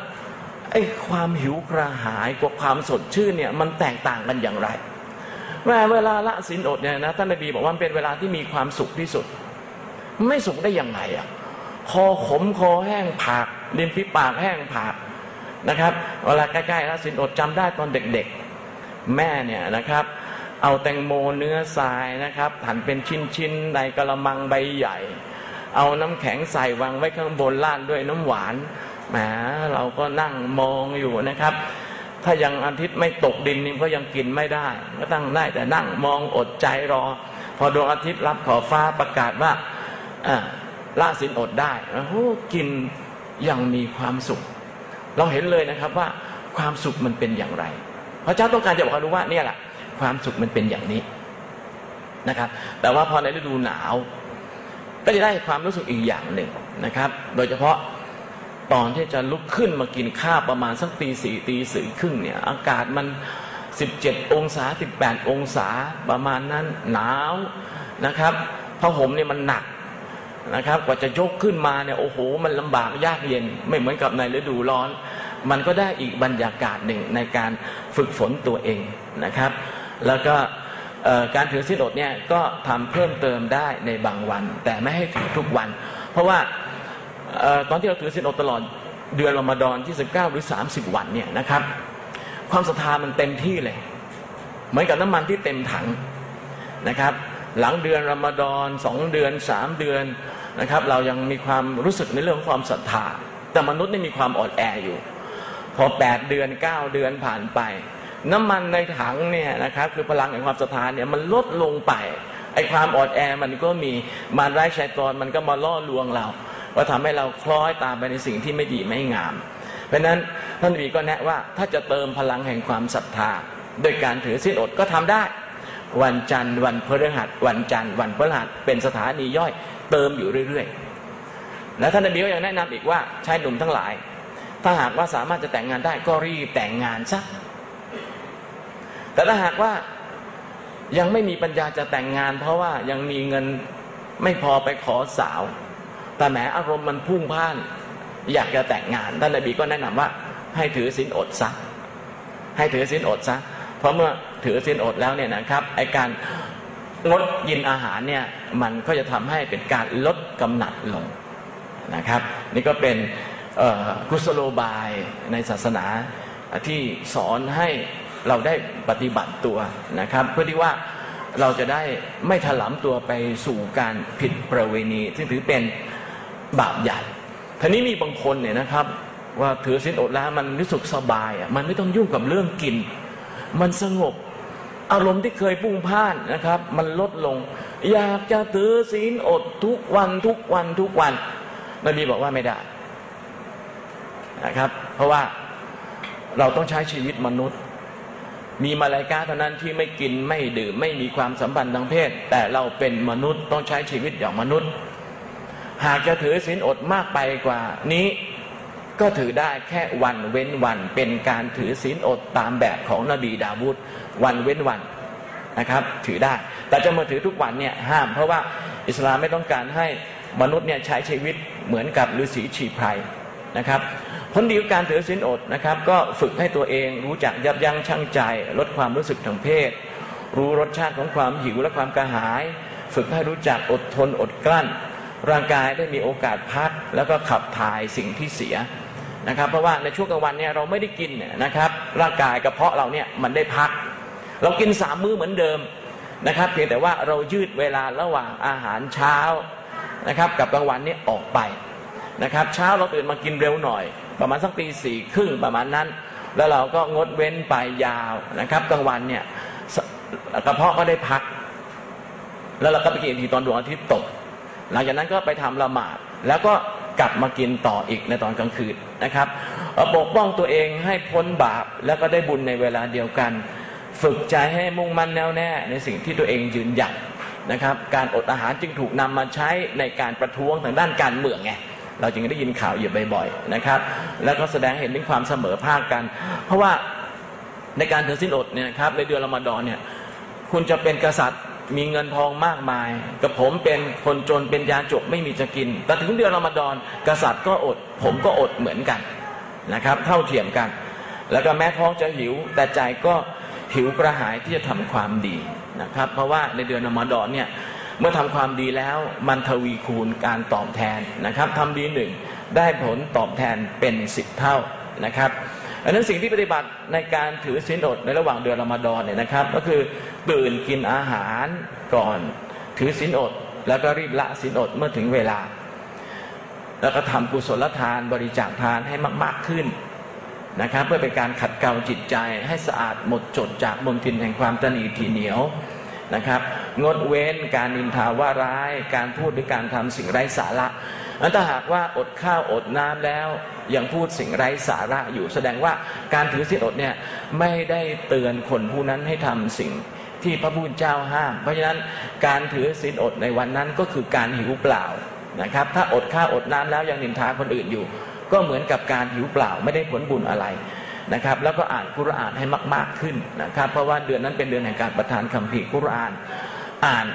ไอ้ความหิวกระหายกับความสดชื่นเนี่ยมันแตกต่างกันอย่างไรเวลาละศีลอดเนี่ยนะท่านนบีบอกว่าเป็นเวลาที่มีความสุขที่สุดไม่สุขได้อย่างไรอ่ะคอขมคอแห้งผากริมฝีปากแห้งผากนะครับเวลาใกล้ๆละศีลอดจำได้ตอนเด็กๆแม่เนี่ยนะครับเอาแตงโมเนื้อทรายนะครับหั่นเป็นชิ้นๆในกระมังใบใหญ่เอาน้ำแข็งใส่วางไว้ข้างบนลาดด้วยน้ำหวานแหมเราก็นั่งมองอยู่นะครับถ้ายังอาทิตย์ไม่ตกดินนี่ก็ยังกินไม่ได้ก็ตั้งได้แต่นั่งมองอดใจรอพอดวงอาทิตย์รับขอบฟ้าประกาศว่าละศีลอดได้โอ้กินอย่างมีความสุขเราเห็นเลยนะครับว่าความสุขมันเป็นอย่างไรพระเจ้าต้องการจะบอกเราว่าเนี่ยแหละความสุขมันเป็นอย่างนี้นะครับแต่ว่าพอในฤดูหนาวก็จะได้ความรู้สึกอีกอย่างหนึ่งนะครับโดยเฉพาะตอนที่จะลุกขึ้นมากินข้าวประมาณสักตีสี่ตีสี่ครึ่งเนี่ยอากาศมันสิบเจ็ดองศาสิบแปดองศาประมาณนั้นหนาวนะครับผ้าห่มเนี่ยมันหนักนะครับกว่าจะยกขึ้นมาเนี่ยโอ้โหมันลำบากยากเย็นไม่เหมือนกับในฤดูร้อนมันก็ได้อีกบรรยากาศหนึ่งในการฝึกฝนตัวเองนะครับแล้วก็การถือศีลอดเนี่ยก็ทำเพิ่มเติมได้ในบางวันแต่ไม่ให้ถือทุกวันเพราะว่าตอนที่เราถือศีลอดตลอดเดือนรอมฎอนที่สิบเก้าหรือสามสิบวันเนี่ยนะครับความศรัทธามันเต็มที่เลยเหมือนกับน้ำมันที่เต็มถังนะครับหลังเดือนรอมฎอนสองเดือนสามเดือนนะครับเรายังมีความรู้สึกในเรื่องความศรัทธาแต่มนุษย์นี่มีความอ่อนแออยู่พอแปดเดือนเก้าเดือนผ่านไปน้ำมันในถังเนี่ยนะครับคือพลังแห่งความศรัทธาเนี่ยมันลดลงไปไอ้ความอ่อนแอมันก็มีมารร้ายชัยฏอนมันก็มาล่อลวงเราว่าทำให้เราคล้อยตามไปในสิ่งที่ไม่ดีไม่งามเพราะนั้นท่านนบีก็แนะว่าถ้าจะเติมพลังแห่งความศรัทธาโดยการถือศีลอดก็ทำได้วันจันทร์วันพฤหัสวันจันทร์วันพฤหัสเป็นสถานีย่อยเติมอยู่เรื่อยๆและท่านนบีก็ยังแนะนำอีกว่าชายหนุ่มทั้งหลายถ้าหากว่าสามารถจะแต่งงานได้ก็รีบแต่งงานซะแต่ถ้าหากว่ายังไม่มีปัญญาจะแต่งงานเพราะว่ายังมีเงินไม่พอไปขอสาวแต่แม้อารมณ์มันพุ่งพ่านอยากจะแต่งงานท่านนบีก็แนะนำว่าให้ถือศีลอดซะให้ถือศีลอดซะเพราะเมื่อถือศีลอดแล้วเนี่ยนะครับไอ้การงดกินอาหารเนี่ยมันก็จะทำให้เป็นการลดกำหนัดลงนะครับนี่ก็เป็นกุศโลบายในศาสนาที่สอนให้เราได้ปฏิบัติตัวนะครับเพื่อที่ว่าเราจะได้ไม่ถลำตัวไปสู่การผิดประเวณีซึ่งถือเป็นบาปใหญ่ทีนี้มีบางคนเนี่ยนะครับว่าถือศีลอดแล้วมันรู้สึกสบายอ่ะมันไม่ต้องยุ่งกับเรื่องกินมันสงบอารมณ์ที่เคยพุ่งพ่านนะครับมันลดลงอยากจะถือศีลอดทุกวันทุกวันทุกวันนบีบอกว่าไม่ได้นะครับเพราะว่าเราต้องใช้ชีวิตมนุษย์มีมาลาอิกะฮ์เท่านั้นที่ไม่กินไม่ดื่มไม่มีความสัมพันธ์ทางเพศแต่เราเป็นมนุษย์ต้องใช้ชีวิตอย่างมนุษย์หากจะถือศีลอดมากไปกว่านี้ก็ถือได้แค่วันเว้นวันเป็นการถือศีลอดตามแบบของนบีดาวูดวันเว้นวันนะครับถือได้แต่จะมาถือทุกวันเนี่ยห้ามเพราะว่าอิสลามไม่ต้องการให้มนุษย์เนี่ยใช้ชีวิตเหมือนกับฤาษีชีไพรนะครับผลดีของการถือศีลอดนะครับก็ฝึกให้ตัวเองรู้จักยับยั้งชั่งใจลดความรู้สึกทางเพศรู้รสชาติของความหิวและความกระหายฝึกให้รู้จักอดทนอดกลั้นร่างกายได้มีโอกาสพักแล้วก็ขับถ่ายสิ่งที่เสียนะครับเพราะว่าในช่วงกลางวันเนี่ยเราไม่ได้กินนะครับร่างกายกระเพาะเราเนี่ยมันได้พักเรากินสามมื้อเหมือนเดิมนะครับเพียงแต่ว่าเรายืดเวลาระหว่างอาหารเช้านะครับกับกลางวันเนี่ยออกไปนะครับเช้าเราตื่นมากินเร็วหน่อยประมาณสักตีสี่ครึ่งประมาณนั้นแล้วเราก็งดเว้นไปยาวนะครับกลางวันเนี่ยกระเพาะก็ได้พักแล้วเราก็ไปกินอีกทีตอนดวงอาทิตย์ตกหลังจากนั้นก็ไปทำละหมาดแล้วก็กลับมากินต่ออีกในตอนกลางคืนนะครับปกป้องตัวเองให้พ้นบาปแล้วก็ได้บุญในเวลาเดียวกันฝึกใจให้มุ่งมั่นแน่วแน่ในสิ่งที่ตัวเองยืนหยัดนะครับการอดอาหารจึงถูกนำมาใช้ในการประท้วงทางด้านการเมืองไงเราจึงได้ยินข่าวอยู่บ่อยๆนะครับแล้วก็แสดงเห็นถึงความเสมอภาคกันเพราะว่าในการถือศีลอดเนี่ยครับในเดือนรอมฎอนเนี่ยคุณจะเป็นกษัตริย์มีเงินทองมากมายกับผมเป็นคนจนเป็นยาจกไม่มีจะกินแต่ถึงเดือนรอมฎอนกษัตริย์ก็อดผมก็อดเหมือนกัน นะครับเท่าเทียมกันแล้วก็แม้ท้องจะหิวแต่ใจก็หิวกระหายที่จะทำความดีนะครับเพราะว่าในเดือนรอมฎอนเนี่ยเมื่อทำความดีแล้วมันทวีคูณการตอบแทนนะครับทำดีหนึ่งได้ผลตอบแทนเป็นสิบเท่านะครับอันนั้นสิ่งที่ปฏิบัติในการถือศีลอดในระหว่างเดือนรอมฎอนเนี่ยนะครับก็คือตื่นกินอาหารก่อนถือศีลอดแล้วก็รีบละศีลอดเมื่อถึงเวลาแล้วก็ทำกุศลทานบริจาคทานให้มากๆขึ้นนะครับเพื่อเป็นการขัดเกลาจิตใจให้สะอาดหมดจดจากมลทินแห่งความตนีทีเหนียวนะครับงดเว้นการนินทาว่าร้ายการพูดหรือการทำสิ่งไร้สาระอันถ้าหากว่าอดข้าวอดน้ำแล้วยังพูดสิ่งไร้สาระอยู่แสดงว่าการถือศีลอดเนี่ยไม่ได้เตือนคนผู้นั้นให้ทำสิ่งที่พระพุทธเจ้าห้ามเพราะฉะนั้นการถือศีลอดในวันนั้นก็คือการหิวเปล่านะครับถ้าอดข้าวอดน้ำแล้วยังนินทาคนอื่นอยู่ก็เหมือนกับการหิวเปล่าไม่ได้ผลบุญอะไรนะครับแล้วก็อ่านกุรอานให้มากๆขึ้นนะครับเพราะว่าเดือนนั้นเป็นเดือนแห่งการประทานคัมภีร์กุรอานอ่าน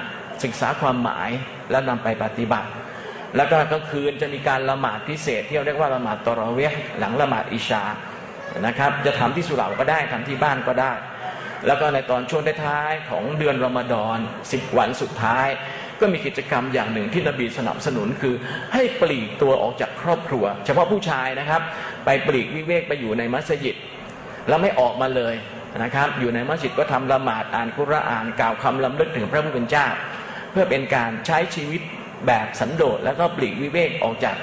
ศึกษาความหมายแล้วนำไปปฏิบัติแล้วก็กลางคืนจะมีการละหมาดพิเศษที่เราเรียกว่าละหมาดตะเราะเวห์หลังละหมาดอิชานะครับจะทำที่สุเหร่าก็ได้ทำที่บ้านก็ได้แล้วก็ในตอนช่วงท้ายของเดือนรอมฎอนสิบวันสุดท้ายก็มีกิจกรรมอย่างหนึ่งที่นบีสนับสนุนคือให้ปลีกตัวออกจากครอบครัวเฉพาะผู้ชายนะครับไปปลีกวิเวกไปอยู่ในมัสยิดแล้วไม่ออกมาเลยนะครับอยู่ในมัสยิดก็ทำละหมาดอ่านกุรอานกล่าวคำล้ำลึกถึงพระผู้เป็นเจ้าเพื่อเป็นการใช้ชีวิตแบบสันโดษแล้วก็ปลีกวิเวกออกจาก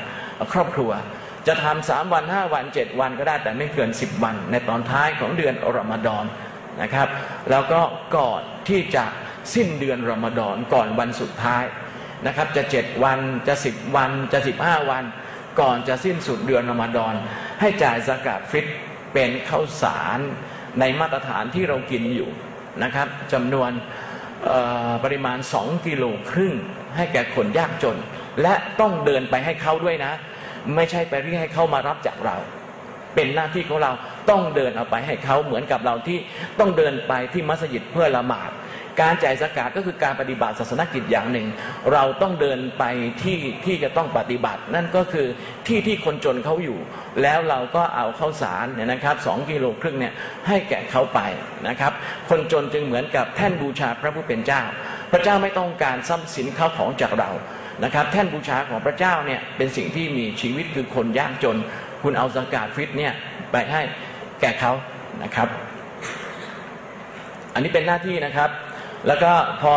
ครอบครัวจะทำสามวันห้าวันเจ็ดวันก็ได้แต่ไม่เกินสิบวันในตอนท้ายของเดือนรอมฎอนนะครับแล้วก็ก่อนที่จะสิ้นเดือนรอมฎอนก่อนวันสุดท้ายนะครับจะเจ็ดวันจะสิบวันจะสิบห้าวันก่อนจะสิ้นสุดเดือนรอมฎอนให้จ่ายซะกาตฟิตรเป็นข้าวสารในมาตรฐานที่เรากินอยู่นะครับจำนวนปริมาณสองกิโลครึ่งให้แก่คนยากจนและต้องเดินไปให้เขาด้วยนะไม่ใช่ไปเรียกให้เขามารับจากเราเป็นหน้าที่ของเราต้องเดินเอาไปให้เขาเหมือนกับเราที่ต้องเดินไปที่มัสยิดเพื่อละหมาดการจ่ายซะกาตก็คือการปฏิบัติศาสนกิจอย่างหนึ่งเราต้องเดินไปที่ที่จะต้องปฏิบัตินั่นก็คือที่ที่คนจนเขาอยู่แล้วเราก็เอาข้าวสารเนี่ยนะครับสองกิโลครึ่งเนี่ยให้แก่เขาไปนะครับคนจนจึงเหมือนกับแท่นบูชาพระผู้เป็นเจ้าพระเจ้าไม่ต้องการทรัพย์สินข้าวของจากเรานะครับแท่นบูชาของพระเจ้าเนี่ยเป็นสิ่งที่มีชีวิตคือคนยากจนคุณเอาซะกาตฟิตรเนี่ยไปให้แก่เขานะครับอันนี้เป็นหน้าที่นะครับแล้วก็พอ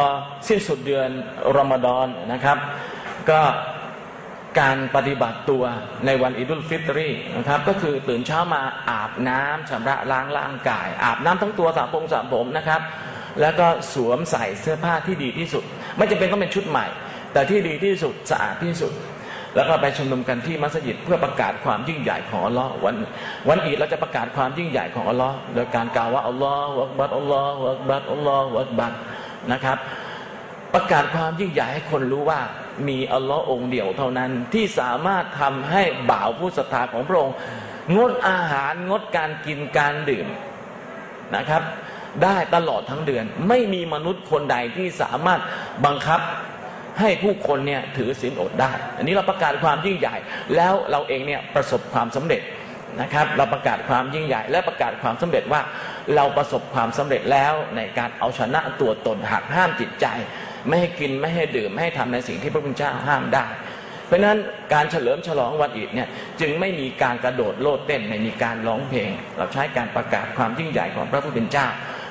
สิ้นสุดเดือนรอมฎอนนะครับก็การปฏิบัติตัวในวันอิดุลฟิตรีนะครับก็คือตื่นเช้ามาอาบน้ำชำระล้างร่างกายอาบน้ำทั้งตัวสระผมสระผมนะครับแล้วก็สวมใส่เสื้อผ้าที่ดีที่สุดไม่จำเป็นต้องเป็นชุดใหม่แต่ที่ดีที่สุดสะอาดที่สุดแล้วก็ไปชุมนุมกันที่มัสยิดเพื่อประกาศความยิ่งใหญ่ของอัลลอฮ์วันวันอีดเราจะประกาศความยิ่งใหญ่ของอัลลอฮ์โดยการกล่าวว่าอัลลอฮ์อักบัรอัลลอฮ์อักบัรอัลลอฮ์อักบัรนะครับประกาศความยิ่งใหญ่ให้คนรู้ว่ามีอัลลอฮ์องค์เดียวเท่านั้นที่สามารถทำให้บ่าวผู้ศรัทธาของพระองค์งดอาหารงดการกินการดื่มนะครับได้ตลอดทั้งเดือนไม่มีมนุษย์คนใดที่สามารถบังคับให้ผู้คนเนี่ยถือศีลอดได้อันนี้เราประกาศความยิ่งใหญ่แล้วเราเองเนี่ยประสบความสำเร็จนะครับเราประกาศความยิ่งใหญ่และประกาศความสำเร็จว่าเราประสบความสำเร็จแล้วในการเอาชนะตัวตนหักห้ามจิตใจไม่ให้กินไม่ให้ดื่มไม่ให้ทำในสิ่งที่พระพุทธเจ้าห้ามได้เพราะฉะนั้นการเฉลิมฉลองวันอีดเนี่ยจึงไม่มีการกระโดดโลดเต้นไม่มีการร้องเพลงเราใช้การประกาศความยิ่งใหญ่ของพระผู้เป็นเจ้า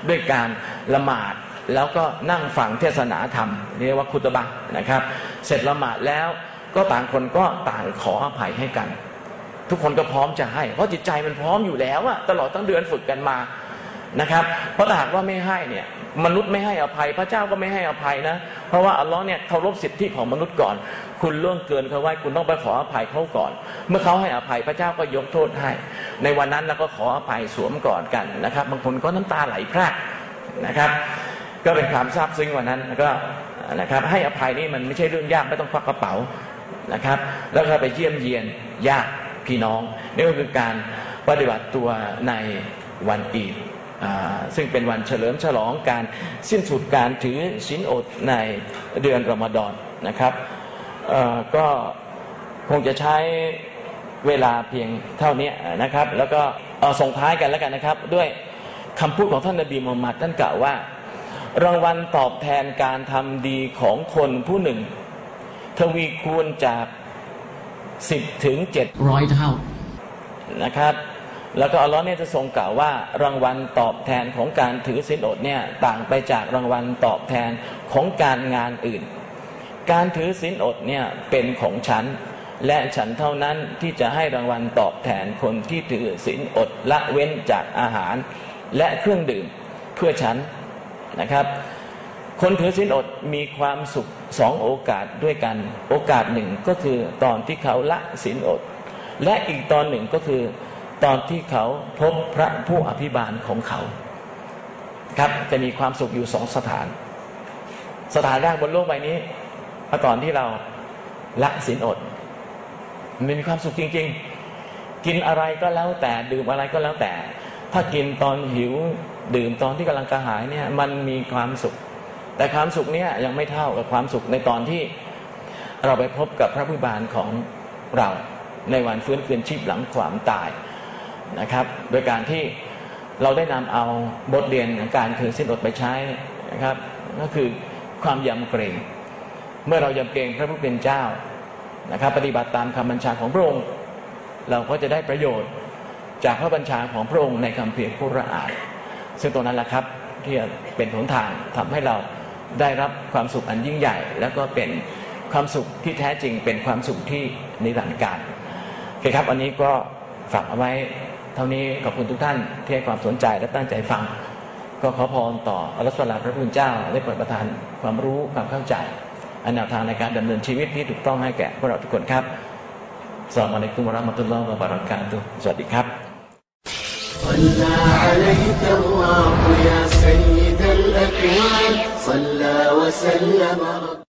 ด้วยการละหมาดแล้วก็นั่งฟังเทศนาธรรมเรียกว่าคุตบะห์นะครับเสร็จละหมาดแล้วก็ต่างคนก็ต่างขออภัยให้กันทุกคนก็พร้อมจะให้เพราะจิตใจมันพร้อมอยู่แล้วอะตลอดทั้งเดือนฝึกกันมานะครับเพราะถ้าหากว่าไม่ให้เนี่ยมนุษย์ไม่ให้อภัยพระเจ้าก็ไม่ให้อภัยนะเพราะว่าอัลลอฮ์เนี่ยเคารพสิทธิของมนุษย์ก่อนคุณล่วงเกินเขาไว้คุณต้องไปขออภัยเขาก่อนเมื่อเขาให้อภัยพระเจ้าก็ยกโทษให้ในวันนั้นเราก็ขออภัยสวมก่อนกันนะครับบางคนก็น้ำตาไหลพรากนะครับก็เป็นความซาบซึ้งวันนั้นก็นะครับให้อภัยนี่มันไม่ใช่เรื่องยากไม่ต้องควักกระเป๋านะครับแล้วก็ไปเยี่ยมเยียนญาติพี่น้องนี่ก็คือการปฏิบัติตัวในวันอีดซึ่งเป็นวันเฉลิมฉลองการสิ้นสุดการถือศีลอดในเดือนรอมฎอนนะครับก็คงจะใช้ เวลาเพียงเท่านี้นะครับแล้วก็เอาส่งท้ายกันแล้วกันนะครับด้วยคำพูดของท่านนบีมูฮัมมัดท่านกล่าวว่ารางวัลตอบแทนการทำดีของคนผู้หนึ่งทวีคูณจากสิบถึงเจ็ดร้อยเท่านะครับแล้วก็อัลเลาะห์เนี่ยจะทรงกล่าวว่ารางวัลตอบแทนของการถือศีลอดเนี่ยต่างไปจากรางวัลตอบแทนของการงานอื่นการถือศีลอดเนี่ยเป็นของฉันและฉันเท่านั้นที่จะให้รางวัลตอบแทนคนที่ถือศีลอดละเว้นจากอาหารและเครื่องดื่มเพื่อฉันนะครับคนถือศีลอดมีความสุขสองโอกาสด้วยกันโอกาสหนึ่งก็คือตอนที่เขาละศีลอดและอีกตอนหนึ่งก็คือตอนที่เขาพบพระผู้อภิบาลของเขาครับจะมีความสุขอยู่สองสถานสถานแรกบนโลกใบนี้ตอนที่เราละศีลอดมันมีความสุขจริงๆกินอะไรก็แล้วแต่ดื่มอะไรก็แล้วแต่ถ้ากินตอนหิวดื่มตอนที่กำลังกระหายเนี่ยมันมีความสุขแต่ความสุขเนี้ยยังไม่เท่ากับความสุขในตอนที่เราไปพบกับพระผู้อภิบาลของเราในวันฟื้นคืนชีพหลังความตายนะครับโดยการที่เราได้นำเอาบทเรียนการถือศีลอดไปใช้นะครับก็คือความยำเกรงเมื่อเรายำเกรงพระผู้เป็นเจ้านะครับปฏิบัติตามคำบัญชาของพระองค์เราก็จะได้ประโยชน์จากพระบัญชาของพระองค์ในคัมภีร์คุรอานซึ่งตรงนั้นแหละครับที่เป็นหนทางทำให้เราได้รับความสุขอันยิ่งใหญ่แล้วก็เป็นความสุขที่แท้จริงเป็นความสุขที่นิรันดร์กาลโอเคครับอันนี้ก็ฝากเอาไว้เท่านี้ขอบคุณทุกท่านที่ให้ความสนใจและตั้งใจฟังก็ขอพรต่ออัลเลาะห์ซุบฮานะฮูวะตะอาลาพระผู้เป็นเจ้าได้โปรดประทานความรู้ความเข้าใจแนวทางในการดำเนินชีวิตที่ถูกต้องให้แก่พวกเราทุกคนครับอัสลามุอะลัยกุมวะเราะห์มะตุลลอฮิวะบะเราะกาตุฮ์สวัสดีครับศ็อลลาอะลัยฮิวะอัลลอฮุยาซัยยิดัลอักวานศ็อลลาวะซัลลัม